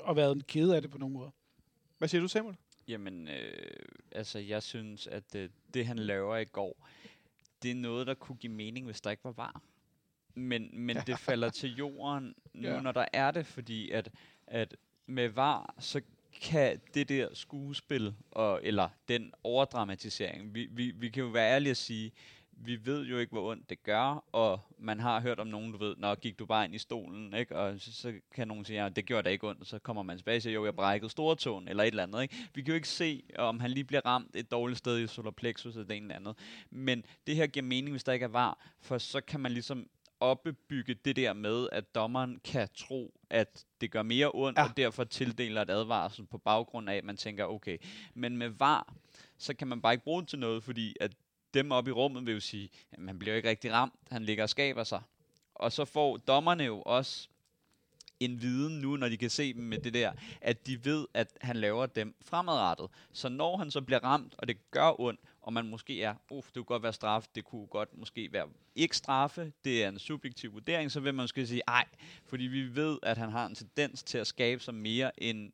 og været kede af det på nogen måde. Hvad siger du, Samuel? Jamen, jeg synes, at det han laver i går, det er noget, der kunne give mening, hvis der ikke var VAR. Men det falder til jorden nu, når der er det, fordi at med VAR, så kan det der skuespil, eller den overdramatisering, vi kan jo være ærlige at sige, vi ved jo ikke, hvor ondt det gør, og man har hørt om nogen, du ved, når gik du bare ind i stolen, ikke? Og så kan nogen sige, ja, det gjorde da ikke ondt, og så kommer man tilbage og siger, jo, jeg brækkede stortåen, eller et eller andet, ikke? Vi kan jo ikke se, om han lige bliver ramt et dårligt sted i solar plexus, eller det ene eller andet, men det her giver mening, hvis der ikke er VAR, for så kan man ligesom opbygge det der med, at dommeren kan tro, at det gør mere ondt, og derfor tildeler et advarsel på baggrund af, at man tænker, okay, men med VAR, så kan man bare ikke bruge det til noget, fordi at dem oppe i rummet vil jo sige, at han bliver ikke rigtig ramt, han ligger og skaber sig. Og så får dommerne jo også en viden nu, når de kan se dem med det der, at de ved, at han laver dem fremadrettet. Så når han så bliver ramt, og det gør ondt, og man måske er, det kunne godt være straf, det kunne godt måske være ikke straffe, det er en subjektiv vurdering, så vil man måske sige, fordi vi ved, at han har en tendens til at skabe sig mere, end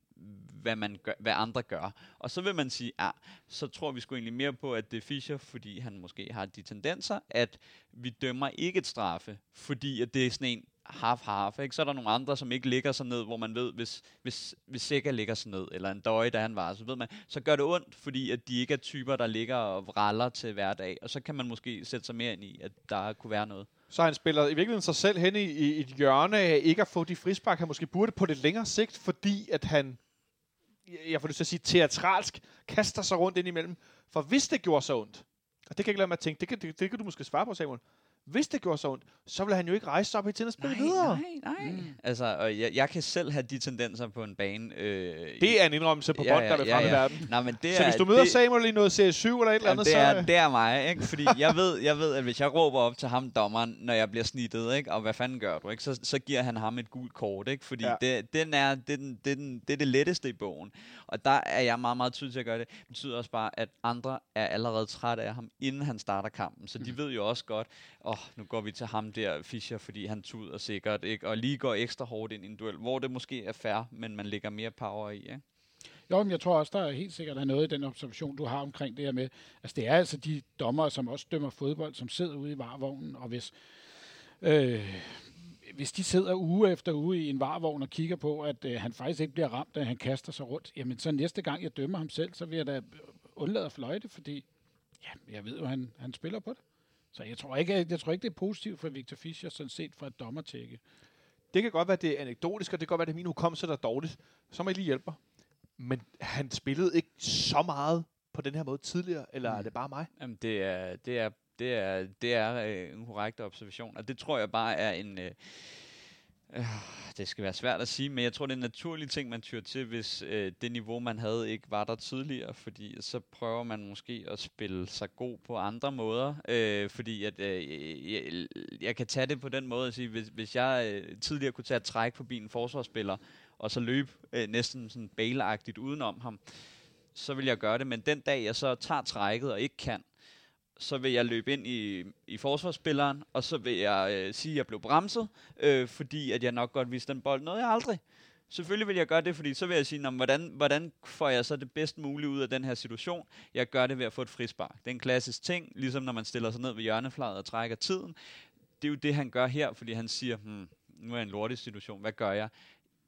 hvad andre gør. Og så vil man sige, ja, så tror vi sgu egentlig mere på, at det er Fischer, fordi han måske har de tendenser, at vi dømmer ikke et straffe, fordi at det er sådan en half-half, ikke? Så er der nogle andre, som ikke ligger sig ned, hvor man ved, hvis Zeca ligger sig ned, eller en døje, da han var, så ved man, så gør det ondt, fordi at de ikke er typer, der ligger og vraller til hverdag, og så kan man måske sætte sig mere ind i, at der kunne være noget. Så han spiller i virkeligheden sig selv hen i et hjørne af ikke at få de frispark, han måske burde på det længere sigt, fordi at han, jeg får lyst til at sige teatralsk, kaster sig rundt indimellem. For hvis det gjorde så ondt, og det kan jeg ikke lade mig at tænke, det kan du måske svare på, Samuel. Hvis det gjorde så ondt, så ville han jo ikke rejse sig op i tiden og spille videre. Nej. Altså, og jeg kan selv have de tendenser på en bane. Det er en indrømmelse på bånd, der vil fremme verden. Nej, men det så hvis du møder Samuel i noget serie 7 eller et eller andet, så... Det er mig, ikke? Fordi jeg ved, at hvis jeg råber op til ham, dommeren, når jeg bliver snittet, ikke? Og hvad fanden gør du, ikke? Så giver han ham et gult kort, ikke? Fordi det er det letteste i bogen. Og der er jeg meget, meget tydelig til at gøre det. Det betyder også bare, at andre er allerede trætte af ham, inden han starter kampen. Så de ved jo også godt... nu går vi til ham der, Fischer, fordi han tuder sikkert, ikke? Og lige går ekstra hårdt ind i en duel, hvor det måske er fair, men man lægger mere power i, ikke? Jo, men jeg tror også, der er helt sikkert noget i den observation, du har omkring det her med, altså det er altså de dommere, som også dømmer fodbold, som sidder ude i varevognen, og hvis de sidder uge efter uge i en varevogn og kigger på, at han faktisk ikke bliver ramt, at han kaster sig rundt, jamen så næste gang jeg dømmer ham selv, så vil jeg da undlade at fløjte, fordi jeg ved jo, han spiller på det. Så jeg tror ikke, det er positivt for Victor Fischer, sådan set fra et dommertjekke. Det kan godt være, det er anekdotisk, og det kan godt være, det er min hukommelse, der er dårligt. Så må jeg lige hjælpe. Men han spillede ikke så meget på den her måde tidligere, eller er det bare mig? Jamen, det er en korrekt observation, og det tror jeg bare er en... det skal være svært at sige, men jeg tror, det er en naturlig ting, man tyrer til, hvis det niveau, man havde, ikke var der tidligere, fordi så prøver man måske at spille sig god på andre måder, fordi at, jeg kan tage det på den måde at sige, hvis jeg tidligere kunne tage et træk forbi en forsvarsspiller, og så løbe næsten sådan Bale-agtigt udenom ham, så vil jeg gøre det, men den dag, jeg så tager trækket og ikke kan, så vil jeg løbe ind i forsvarsspilleren, og så vil jeg sige, at jeg blev bremset, fordi at jeg nok godt vidste den bold. Noget jeg aldrig. Selvfølgelig vil jeg gøre det, fordi så vil jeg sige, hvordan får jeg så det bedst mulige ud af den her situation? Jeg gør det ved at få et frispark. Det er en klassisk ting, ligesom når man stiller sig ned ved hjørneflaget og trækker tiden. Det er jo det, han gør her, fordi han siger, nu er jeg en lortig situation, hvad gør jeg?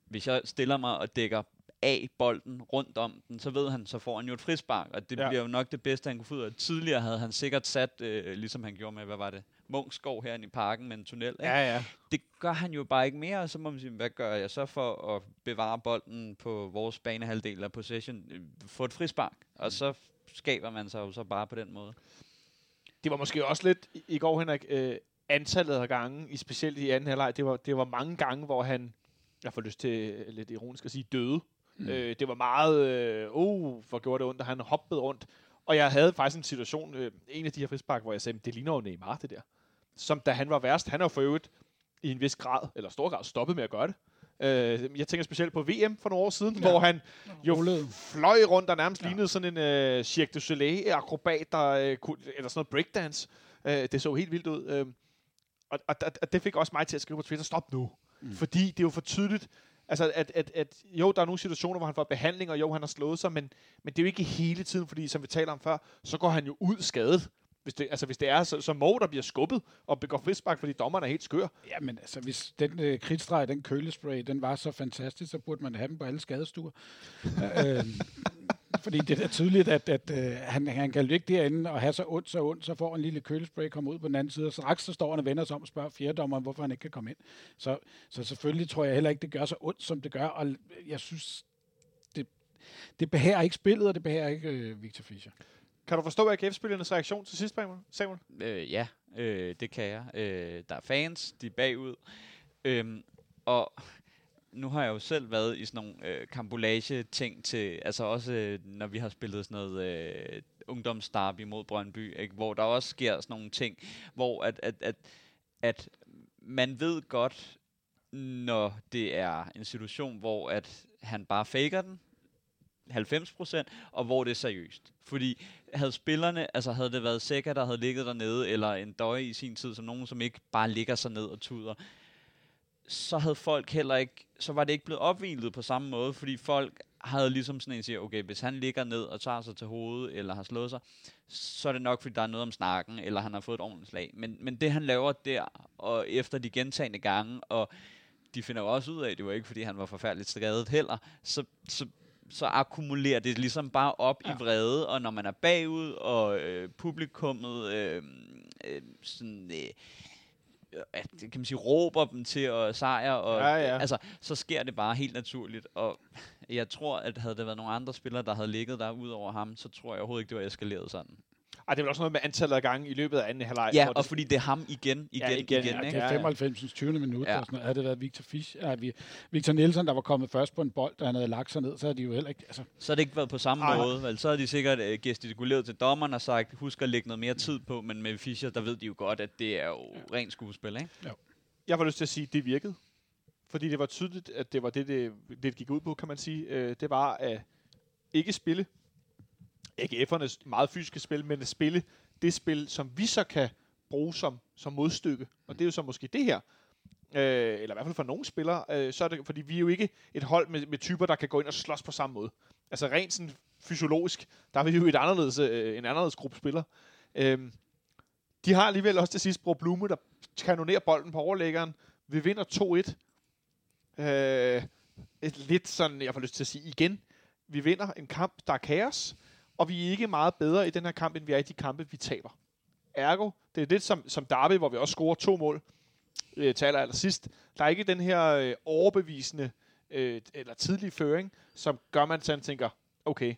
Hvis jeg stiller mig og dækker af bolden rundt om den, så ved han, så får han jo et frispark, og det bliver jo nok det bedste, han kunne få ud af. Tidligere havde han sikkert sat, ligesom han gjorde med, hvad var det, Munksgaard herinde i parken med en tunnel. Ikke? Ja. Det gør han jo bare ikke mere, og så må man sige, hvad gør jeg så for at bevare bolden på vores banehalvdel af possession? Få et frispark, og så skaber man sig jo så bare på den måde. Det var måske også lidt i går, Henrik, antallet af gange, specielt i anden halvleg, det var mange gange, hvor han, jeg får lyst til lidt ironisk at sige, døde. Det var meget, hvor gjorde det ondt, og han hoppede rundt. Og jeg havde faktisk en situation, en af de her frispark, hvor jeg sagde, det ligner jo Neymar, det der. Som da han var værst, han har for øvrigt i en vis grad, eller stor grad, stoppet med at gøre det. Jeg tænker specielt på VM for nogle år siden, hvor han jo fløj rundt og nærmest lignede sådan en Cirque du Soleil-akrobat, eller sådan noget breakdance. Det så helt vildt ud. Og det fik også mig til at skrive på Twitter, stop nu. Fordi det er jo for tydeligt, altså, at jo, der er nogle situationer, hvor han får behandling, og jo, han har slået sig, men det er jo ikke hele tiden, fordi som vi taler om før, så går han jo ud skadet. Hvis det er, så må der bliver skubbet og begår frispark, fordi dommeren er helt skør. Jamen, altså, hvis den kridtstreg, den kølespray, den var så fantastisk, så burde man have den på alle skadestuer. Fordi det er tydeligt, at han kan ligge derinde og have så ondt, så får en lille kølespray, komme ud på den anden side, og straks så står han og vender sig om og spørger fjerdommeren, hvorfor han ikke kan komme ind. Så selvfølgelig tror jeg heller ikke, det gør så ondt, som det gør, og jeg synes, det behærer ikke spillet, og det behærer ikke Victor Fischer. Kan du forstå AGF-spillernes reaktion til sidst, Samuel? Ja, det kan jeg. Der er fans, de er bagud, og... Nu har jeg jo selv været i sådan nogle kambolage-ting til, altså også når vi har spillet sådan noget ungdomsderby mod Brøndby, ikke? Hvor der også sker sådan nogle ting, hvor at man ved godt, når det er en situation, hvor at han bare faker den, 90%, og hvor det er seriøst. Fordi havde spillerne, altså havde det været Zeca, der havde ligget dernede, eller en døje i sin tid, som nogen, som ikke bare ligger sig ned og tuder, så havde folk heller ikke, så var det ikke blevet opvildet på samme måde, fordi folk havde ligesom sådan en, siger, okay, hvis han ligger ned og tager sig til hovedet, eller har slået sig, så er det nok, fordi der er noget om snakken, eller han har fået et ordentligt slag. Men det, han laver der, og efter de gentagne gange, og de finder jo også ud af, at det var ikke, fordi han var forfærdeligt skadet heller, så akkumulerer det ligesom bare op i vrede, og når man er bagud, og publikummet sådan... kan man sige, råber dem til at sejre, og altså, så sker det bare helt naturligt, og jeg tror, at havde det været nogle andre spillere, der havde ligget der ud over ham, så tror jeg overhovedet ikke, det var eskaleret sådan. Ej, det er vel også noget med antallet af gange i løbet af anden halvleg. Ja, og fordi det er ham igen. Ja, det er 95. 20. minut, og sådan noget. Havde det været Victor Nelsson, der var kommet først på en bold, og han havde lagt sig ned, så havde de jo heller ikke... Altså. Så har det ikke været på samme måde, vel? Så havde de sikkert gestikuleret til dommeren og sagt, husk at lægge noget mere tid på, men med Fischer, der ved de jo godt, at det er jo rent skuespil, ikke? Jo. Jeg var lyst til at sige, at det virkede. Fordi det var tydeligt, at det var det gik ud på, kan man sige. Det var at ikke spille AGF'ernes meget fysiske spil, men at spille det spil, som vi så kan bruge som modstykke. Og det er jo så måske det her. Eller i hvert fald for nogle spillere. Så er det, fordi vi er jo ikke et hold med typer, der kan gå ind og slås på samme måde. Altså rent sådan fysiologisk, der er vi jo en anderledes gruppe spillere. De har alligevel også til sidst Bro Blume, der kanonerer bolden på overlæggeren. Vi vinder 2-1. Lidt sådan, jeg får lyst til at sige igen. Vi vinder en kamp, der er kaos. Og vi er ikke meget bedre i den her kamp, end vi er i de kampe, vi taber. Ergo, det er lidt som derby, hvor vi også scorer 2 mål, taler allersidst. Der er ikke den her overbevisende eller tidlige føring, som gør, man sådan tænker, okay,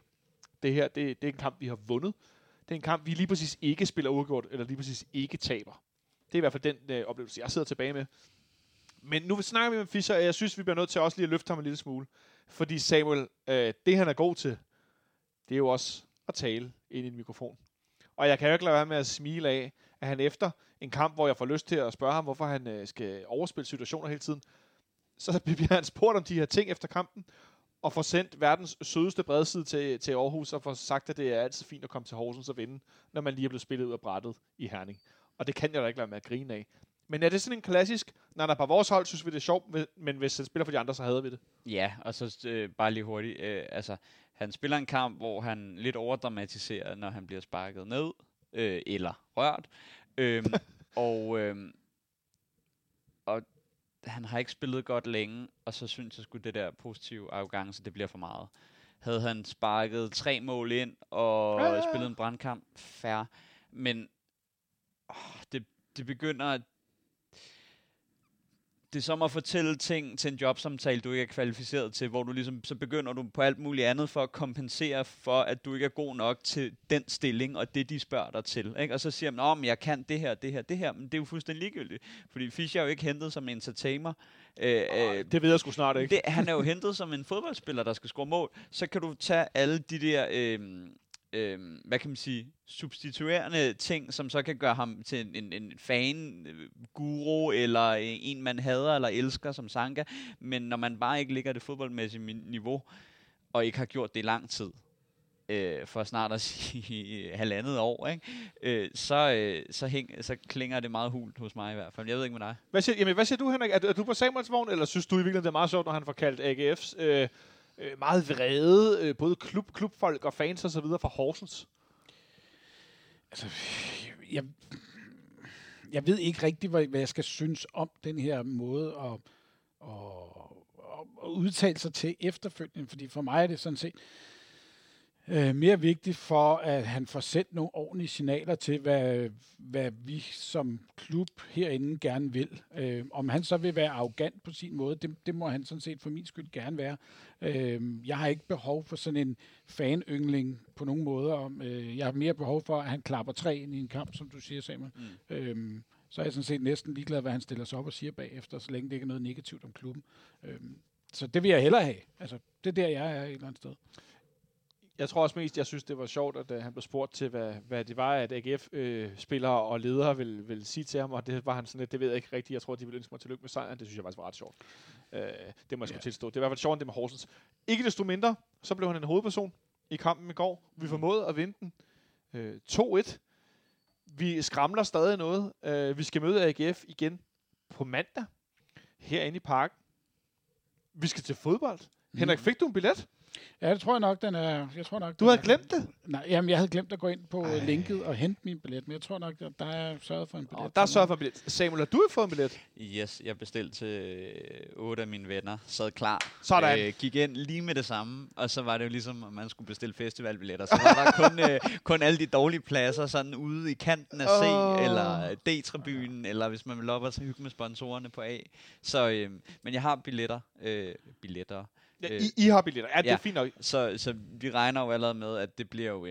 det her, det er en kamp, vi har vundet. Det er en kamp, vi lige præcis ikke spiller uafgjort, eller lige præcis ikke taber. Det er i hvert fald den oplevelse, jeg sidder tilbage med. Men nu snakker vi med Fischer, og jeg synes, vi bliver nødt til også lige at løfte ham en lille smule. Fordi Samuel, det han er god til, det er jo også at tale ind i en mikrofon. Og jeg kan jo ikke lade være med at smile af, at han efter en kamp, hvor jeg får lyst til at spørge ham, hvorfor han skal overspille situationer hele tiden, så bliver han spurgt om de her ting efter kampen, og får sendt verdens sødeste bredside til Aarhus, og får sagt, at det er altid fint at komme til Horsens og vinde, når man lige er blevet spillet ud af brættet i Herning. Og det kan jeg da ikke lade med at grine af. Men er det sådan en klassisk, når der på vores hold synes vi, det er sjovt, men hvis han spiller for de andre, så hader vi det? Ja, og så bare lige hurtigt, han spiller en kamp, hvor han lidt overdramatiserer, når han bliver sparket ned, eller rørt. Og han har ikke spillet godt længe, og så synes jeg sgu, det der positive arrogance, det bliver for meget. Havde han sparket 3 mål ind, og spillet en brandkamp, fair. Men det begynder at... Det er som at fortælle ting til en jobsamtale, du ikke er kvalificeret til, hvor du ligesom, så begynder du på alt muligt andet for at kompensere for, at du ikke er god nok til den stilling, og det de spørger dig til. Ikke? Og så siger man, men jeg kan det her, men det er jo fuldstændig ligegyldigt. Fordi Fischer er jo ikke hentet som en entertainer. Det ved jeg sgu snart ikke. Han er jo hentet som en fodboldspiller, der skal score mål. Så kan du tage alle de der... hvad kan man sige, substituerende ting, som så kan gøre ham til en fan-guru, eller en, man hader eller elsker som Sanka, men når man bare ikke ligger det fodboldmæssige niveau, og ikke har gjort det i lang tid, for snart at sige 1,5 år, ikke? Så klinger det meget hult hos mig i hvert fald. Jeg ved ikke med dig. Hvad siger du, Henrik? Er du på Samuels vogn, eller synes du i virkeligheden, det er meget sjovt, når han får kaldt AGF's... meget vrede, både klubfolk og fans og så videre fra Horsens? Altså, jeg ved ikke rigtig, hvad jeg skal synes om den her måde at udtale sig til efterfølgende, fordi for mig er det sådan set mere vigtigt for, at han får sendt nogle ordentlige signaler til, hvad vi som klub herinde gerne vil. Om han så vil være arrogant på sin måde, det må han sådan set for min skyld gerne være. Jeg har ikke behov for sådan en fanyngling på nogen måder. Jeg har mere behov for, at han klapper 3 ind i en kamp, som du siger, Samuel. Så er jeg sådan set næsten ligeglad, hvad han stiller sig op og siger bagefter, så længe det ikke er noget negativt om klubben. Så det vil jeg hellere have. Altså, det er der, jeg er et eller andet sted. Jeg tror også mest, jeg synes, det var sjovt, at han blev spurgt til, hvad det var, at AGF-spillere og ledere ville sige til ham, og det var han sådan lidt, det ved jeg ikke rigtigt, jeg tror, de ville ønske mig tillykke med sejren, det synes jeg faktisk var ret sjovt. Det må jeg sgu tilstå. Det var i hvert fald sjovt, det med Horsens. Ikke desto mindre, så blev han en hovedperson i kampen i går. Vi formåede at vinde den 2-1. Vi skramler stadig noget. Vi skal møde AGF igen på mandag, herinde i parken. Vi skal til fodbold. Henrik, fik du en billet? Ja, det tror jeg nok, den er... Jeg tror nok, du havde glemt det? Nej, jamen, jeg havde glemt at gå ind på linket og hente min billet, men jeg tror nok, at der er sørget for en billet. Der er sørget for en billet. Samuel, har du fået en billet? Yes, jeg bestilte til 8 af mine venner, sad klar. Sådan. Gik ind lige med det samme, og så var det jo ligesom, at man skulle bestille festivalbilletter. Så var der kun alle de dårlige pladser, sådan ude i kanten af C, eller D-tribunen, eller hvis man vil op og hygge med sponsorerne på A. Så, men jeg har billetter. I har billetter. Ja, det er fint nok. Så vi regner jo allerede med, at det bliver jo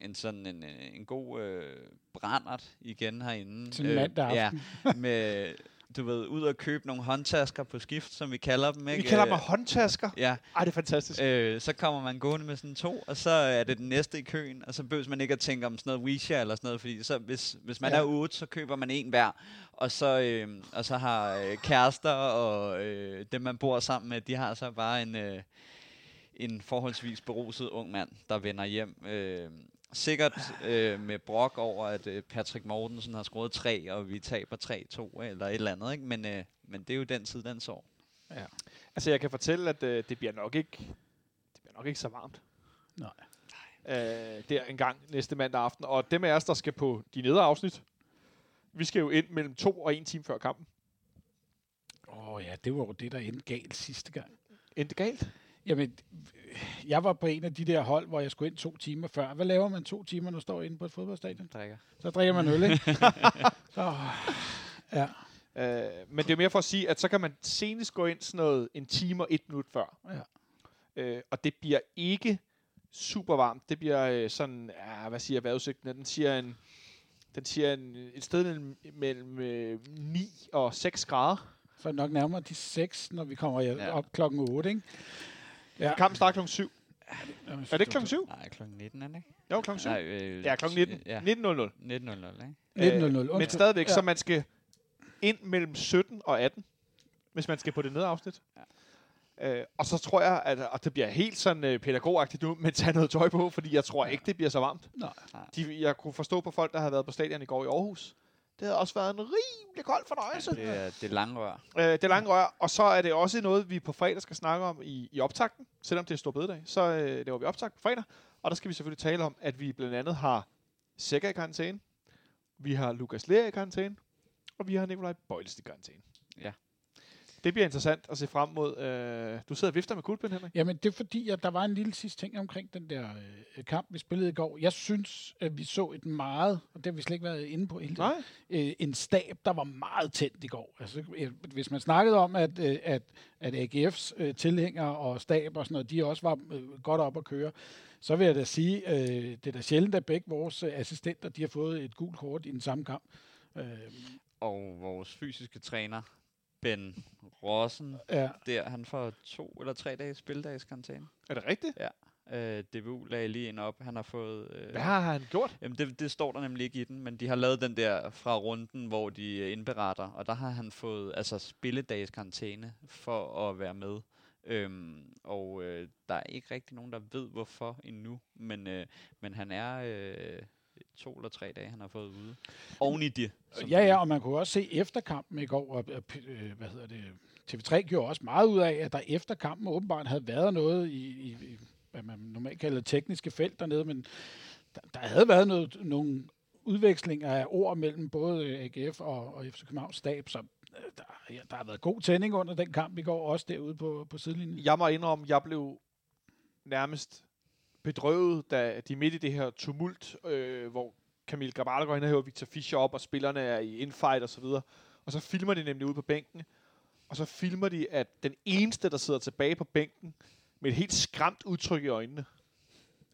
en god brandert igen herinde. Til mandag aften. Ja, med, du ved, ud og købe nogle håndtasker på skift, som vi kalder dem, ikke? Vi kalder dem håndtasker? Ja. Ej, det er fantastisk. Så kommer man gående med sådan to, og så er det den næste i køen, og så behøver man ikke at tænke om sådan noget Weisha eller sådan noget, fordi så, hvis man er 8, så køber man en hver, og så, har kærester og dem, man bor sammen med, de har så bare en forholdsvis beruset ung mand, der vender hjem. Sikkert med brok over, at Patrick Mortensen har scoret 3, og vi taber 3-2 eller et eller andet. Ikke? Men det er jo den tid, den sår. Ja. Altså, jeg kan fortælle, at det bliver nok ikke så varmt. Nej. Der en gang næste mandag aften. Og dem af os, der skal på de nedre afsnit, vi skal jo ind mellem 2 og 1 time før kampen. Ja, det var jo det, der endte galt sidste gang. Endte galt? Jamen, jeg var på en af de der hold, hvor jeg skulle ind 2 timer før. Hvad laver man 2 timer, når man står inde på et fodboldstadion? Drikker. Så drikker man øl, ikke? Så, ja. Men det er mere for at sige, at så kan man senest gå ind sådan noget 1 time og 1 minut før. Ja. Og det bliver ikke super varmt. Det bliver sådan, hvad siger vejrudsigten? Den siger et sted mellem 9 og 6 grader. Så nok nærmere de 6, når vi kommer op klokken 8, ikke? Ja. Kampen starter klokken 7. Er det klokken 7? Nej, klokken 19 er det ikke. Jo, klokken 7. Nej, klokken 19. Ja. 19.00. 19.00, ikke? Men stadigvæk, så man skal ind mellem 17 og 18, hvis man skal på det nedafsnit. Ja. Og så tror jeg, at det bliver helt sådan pædagogagtigt nu, men tage noget tøj på, fordi jeg tror ikke, det bliver så varmt. Nej. Jeg kunne forstå på folk, der havde været på stadion i går i Aarhus. Det havde også været en rimelig kold fornøjelse. Ja, det er lange rør. Det er lange rør, og så er det også noget, vi på fredag skal snakke om i optakten, selvom det er stor bededag. Så laver vi optakt på fredag, og der skal vi selvfølgelig tale om, at vi blandt andet har Zeca i karantæne, vi har Lukas Leaer i karantæne, og vi har Nicolai Boilesen i karantæne. Ja. Det bliver interessant at se frem mod. Du sidder og vifter med kuglepen, Henrik. Jamen, det er fordi, at der var en lille sidste ting omkring den der kamp, vi spillede i går. Jeg synes, at vi så et meget, og det har vi slet ikke været inde på hele tiden, en stab, der var meget tændt i går. Altså, hvis man snakkede om, at AGF's tilhængere og stab og sådan noget, de også var godt op at køre, så vil jeg da sige, det er da sjældent, at begge vores assistenter, de har fået et gult kort i den samme kamp. Og vores fysiske træner, Ben Rossen, der han får 2 eller 3 dages spildags karantæne. Er det rigtigt? Ja. DBU lagde lige en op. Han har fået... Hvad har han gjort? Jamen det står der nemlig ikke i den, men de har lavet den der fra runden, hvor de indberetter, og der har han fået spilledags karantæne for at være med. Og der er ikke rigtig nogen, der ved hvorfor endnu, men han er... 2 eller 3 dage, han har fået ude. Oven i det. Ja, og man kunne også se efter kampen i går, TV3 gjorde også meget ud af, at der efter kampen åbenbart havde været noget i hvad man normalt kalder tekniske felt dernede, men der havde været nogle udvekslinger af ord mellem både AGF og FC Københavns stab, så der har været god tænding under den kamp i går, også derude på sidelinjen. Jeg må indrømme, jeg blev nærmest bedrøvet, da de midt i det her tumult, hvor Kamil Wilczek går ind og hører Victor Fischer op, og spillerne er i infight og så videre. Og så filmer de nemlig ude på bænken, og så filmer de, at den eneste, der sidder tilbage på bænken, med et helt skræmt udtryk i øjnene,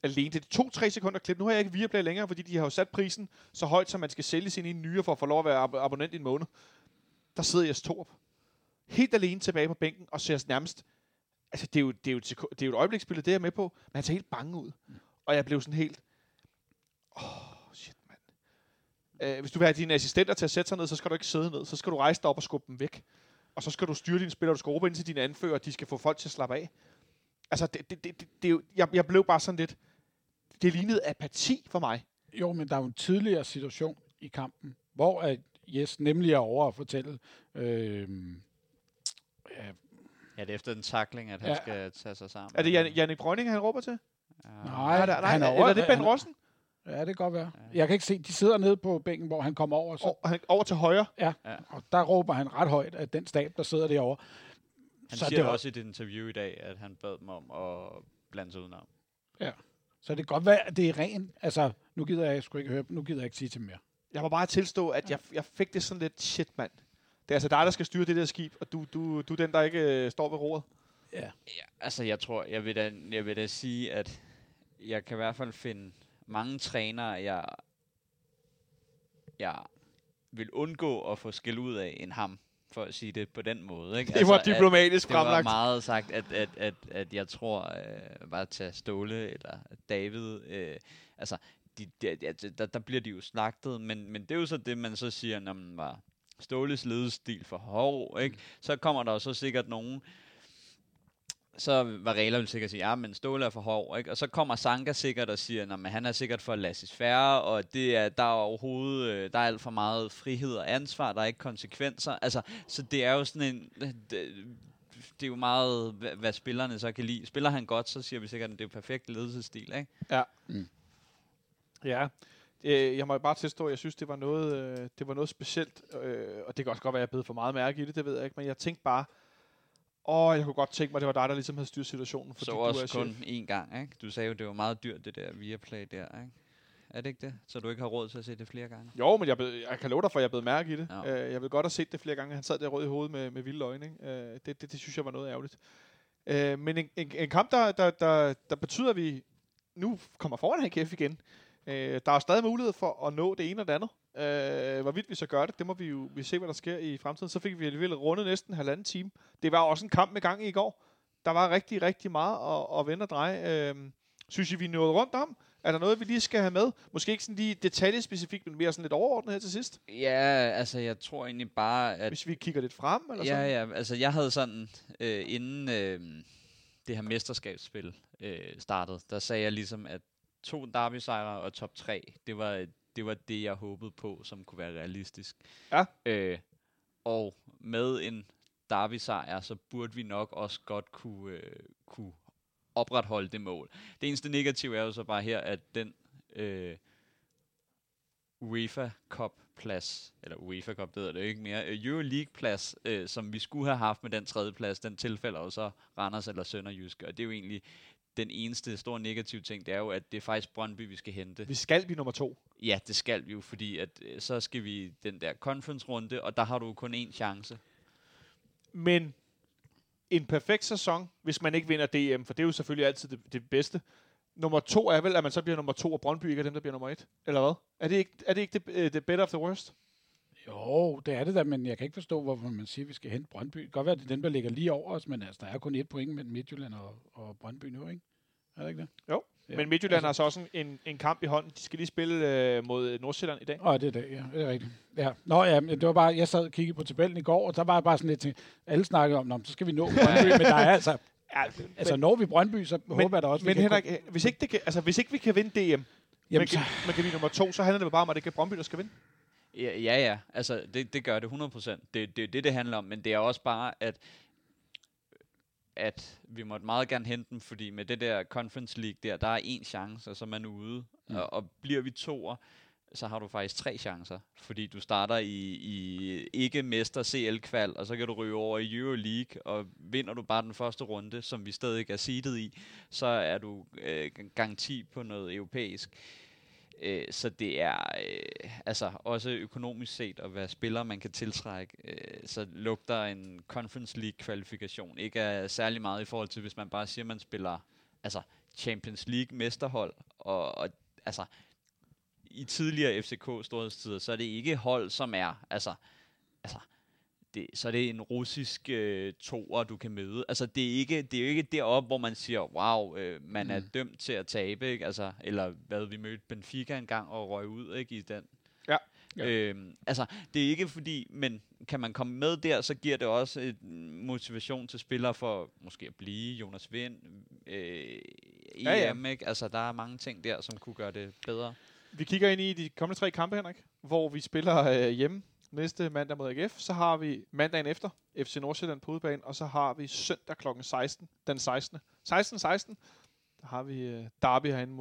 alene. Det er 2-3 sekunder klip. Nu har jeg ikke Viaplay længere, fordi de har jo sat prisen så højt, som man skal sælge sine nyere for at få lov at være abonnent i en måned. Der sidder Jes Torp helt alene tilbage på bænken, og ser nærmest... Altså, det er jo et øjebliksbillede, det er jeg med på, men han ser helt bange ud. Mm. Og jeg blev sådan helt... shit, mand. Hvis du vil have dine assistenter til at sætte sig ned, så skal du ikke sidde ned. Så skal du rejse dig op og skubbe dem væk. Og så skal du styre dine spillere, du skal råbe ind til dine anfører, og de skal få folk til at slappe af. Altså, jeg blev bare sådan lidt... Det lignede apati for mig. Jo, men der er jo en tidligere situation i kampen, hvor Jes nemlig er over at fortælle... Ja, det er efter den tackling, at han skal tage sig sammen. Er det Jannik Brønding, han råber til? Ja. Nej, eller er det Ben Rossen? Ja, det kan godt være. Jeg kan ikke se, de sidder nede på bænken, hvor han kommer over. Så. Over til højre? Ja, og der råber han ret højt af den stab, der sidder derovre. Han så siger det også i et interview i dag, at han bad dem om at blande sig udenom. Ja, så det kan godt være, at det er ren. Altså, nu gider jeg sgu ikke høre, nu gider jeg ikke sige til mere. Jeg må bare tilstå, at jeg fik det sådan lidt shit, mand. Det er altså dig, der skal styre det der skib, og du er den, der ikke står ved roret. Ja. Altså, jeg tror, jeg vil da sige, at jeg kan i hvert fald finde mange trænere, jeg vil undgå at få skæld ud af end ham, for at sige det på den måde. Ikke? Det var altså, diplomatisk fremlagt. Det var meget sagt, at jeg tror, bare tage Ståle eller David, altså, der bliver de jo slagtet, men det er jo så det, man så siger, når man var Ståles ledestil for hård, ikke? Så kommer der jo så sikkert nogen, så var Regler vil sikkert sige, ja, men Ståle er for hård, ikke? Og så kommer Sanka sikkert og siger, at han er sikkert for laissez-faire, og det er, der er overhovedet, der er alt for meget frihed og ansvar, der er ikke konsekvenser, altså, så det er jo sådan en, det er jo meget, hvad spillerne så kan lide. Spiller han godt, så siger vi sikkert, at det er perfekt ledelsesstil, ikke? Ja. Mm. Ja. Jeg må bare tilstå, at jeg synes, det var noget specielt, og det kan også godt være, at jeg bed for meget mærke i det ved jeg ikke, men jeg tænkte bare, jeg kunne godt tænke mig, det var dig, der ligesom havde styrt situationen. Fordi så også kun én gang, ikke? Du sagde jo, det var meget dyrt, det der Viaplay der, ikke? Er det ikke det? Så du ikke har råd til at se det flere gange? Jo, men jeg kan love dig for, at jeg bed mærke i det. No. Jeg ville godt have set det flere gange. Han sad der rød i hovedet med vilde øjne, ikke? Det synes jeg var noget ærgerligt. Men en kamp, der betyder, at vi nu kommer foran AGF igen. Der er stadig mulighed for at nå det ene og det andet. Hvorvidt vi så gør det, det må vi jo se, hvad der sker i fremtiden. Så fik vi alligevel rundet næsten halvanden time. Det var også en kamp med gang i går. Der var rigtig, rigtig meget at vende og dreje. Synes I, vi nåede rundt om? Er der noget, vi lige skal have med? Måske ikke sådan lige detaljespecifikt, men mere sådan lidt overordnet her til sidst? Ja, altså jeg tror egentlig bare, at... Hvis vi kigger lidt frem, eller sådan? Ja, altså jeg havde sådan, inden det her mesterskabsspil startede, der sagde jeg ligesom, at 2 derbysejre og top 3, det var det, jeg håbede på, som kunne være realistisk. Ja. Og med en derbysejr, så burde vi nok også godt kunne opretholde det mål. Det eneste negative er jo så bare her, at den UEFA Cup-plads, eller UEFA Cup, det hedder det ikke mere, Euro League-plads, som vi skulle have haft med den tredje plads, den tilfælder jo så Randers eller Sønderjysk, og det er jo egentlig... Den eneste store negative ting, det er jo, at det er faktisk Brøndby, vi skal hente. Vi skal blive nummer 2. Ja, det skal vi jo, fordi at, så skal vi den der conference-runde, og der har du kun én chance. Men en perfekt sæson, hvis man ikke vinder DM, for det er jo selvfølgelig altid det bedste. Nummer 2 er vel, at man så bliver nummer 2, og Brøndby ikke er dem, der bliver nummer 1, eller hvad? Er det ikke the better of the worst? Jo, det er det da, men jeg kan ikke forstå, hvorfor man siger, at vi skal hente Brøndby. Det kan godt være, at det er dem, der ligger lige over os, men altså, der er kun 1 point mellem Midtjylland og Brøndby nu, ikke? Er det ikke det? Jo, ja. Men Midtjylland altså, har så også en kamp i hånden. De skal lige spille mod Nordsjælland i dag. Åh, det er det, ja. Det er rigtigt. Ja. Nå ja, det var bare, jeg sad og kiggede på tabellen i går, og der var jeg bare sådan lidt ting. Alle snakkede om, så skal vi nå Brøndby, men der er altså... Altså, når vi Brøndby, så håber jeg da også... Men Henrik, hvis ikke vi kan vinde DM, man kan blive nummer 2, så handler det bare om, at det er Brøndby, der skal vinde. Ja. Altså, det gør det 100%. Det er det handler om, men det er også bare, at vi måtte meget gerne hente dem, fordi med det der Conference League der er én chance, og så er man ude. Mm. Og bliver vi toer, så har du faktisk 3 chancer, fordi du starter i ikke-mester CL-kval, og så kan du ryge over i Euro League, og vinder du bare den første runde, som vi stadig er seedet i, så er du garanti på noget europæisk. Så det er altså også økonomisk set at være spiller, man kan tiltrække, så lugter en Conference League-kvalifikation ikke er særlig meget i forhold til, hvis man bare siger, man spiller altså Champions League-mesterhold, og altså i tidligere FCK-storhedstider, så er det ikke hold, som er altså så er det en russisk toer, du kan møde. Altså, det er jo ikke deroppe, hvor man siger, wow, man er dømt til at tabe, ikke? Altså, eller hvad vi mødte Benfica engang og røg ud, ikke, i den. Ja. Det er ikke fordi, men kan man komme med der, så giver det også et motivation til spillere for måske at blive Jonas Wind, EM, ja. Ikke? Altså, der er mange ting der, som kunne gøre det bedre. Vi kigger ind i de kommende 3 kampe, Henrik, hvor vi spiller hjemme. næste mandag mod AGF. Så har vi mandagen efter FC Nordsjælland på udebane, og så har vi søndag kl. 16, den 16. 16.16. Der har vi derby herinde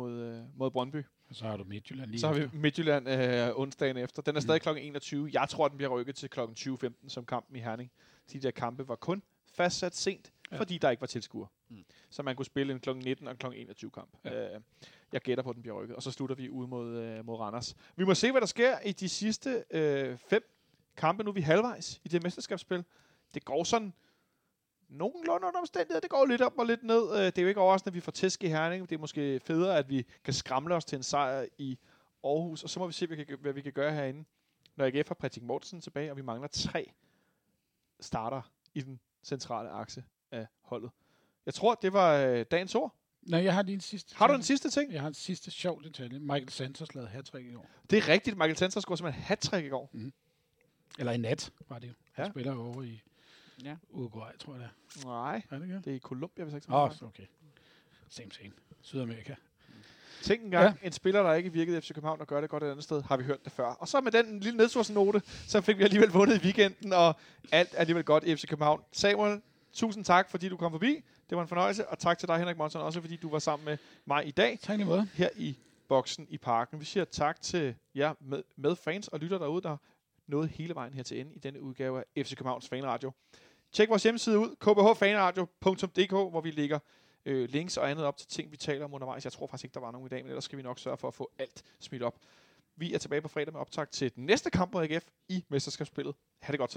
mod Brøndby. Og så har du Midtjylland lige. Så har vi Midtjylland onsdagen efter. Den er stadig kl. 21. Jeg tror, den bliver rykket til kl. 20.15 som kampen i Herning. De der kampe var kun fastsat sent, fordi der ikke var tilskuere. Så man kunne spille en kl. 19 og en kl. 21 kamp. Jeg gætter på, at den bliver rykket. Og så slutter vi ude mod Randers. Vi må se, hvad der sker i de sidste 5 kampe. Nu er vi halvvejs i det mesterskabsspil. Det går sådan nogenlunde under omstændigheder. Det går lidt op og lidt ned. Det er jo ikke overraskende, at vi får tæsk i Herning. Det er måske federe, at vi kan skramle os til en sejr i Aarhus. Og så må vi se, hvad vi kan gøre herinde. Når AGF har Henrik Mortensen tilbage, og vi mangler 3 starter i den centrale akse af holdet. Jeg tror, det var dagens ord. Nej, jeg har lige en sidste. Har du en sidste ting? Jeg har en sidste sjov detalje. Michael Santos lavede hat-trick i år. Det er rigtigt. Michael Santos scorede simpelthen hat-trick i går. Mm. Eller i nat var det jo. Han spiller jo over i Uruguay, tror jeg det er. Nej, det er i Colombia, hvis jeg ikke tager mig. Åh, okay. Same. Sydamerika. Tænk engang, en spiller, der ikke virkede i FC København og gør det godt et andet sted, har vi hørt det før. Og så med den lille nedtursnote, så fik vi alligevel vundet i weekenden, og alt er alligevel godt i FC København. Samuel, tusind tak, fordi du kom forbi. Det var en fornøjelse, og tak til dig, Henrik Mortensen, også fordi du var sammen med mig i dag. Tak lige måde. Her i Boksen i Parken. Vi siger tak til jer med fans og lytter derude, der nåede hele vejen her til ende i denne udgave af FC Københavns Fanradio. Tjek vores hjemmeside ud, kbhfanradio.dk, hvor vi lægger links og andet op til ting, vi taler om undervejs. Jeg tror faktisk ikke, der var nogen i dag, men ellers skal vi nok sørge for at få alt smidt op. Vi er tilbage på fredag med optag til den næste kamp mod AGF i mesterskabsspillet. Ha' det godt så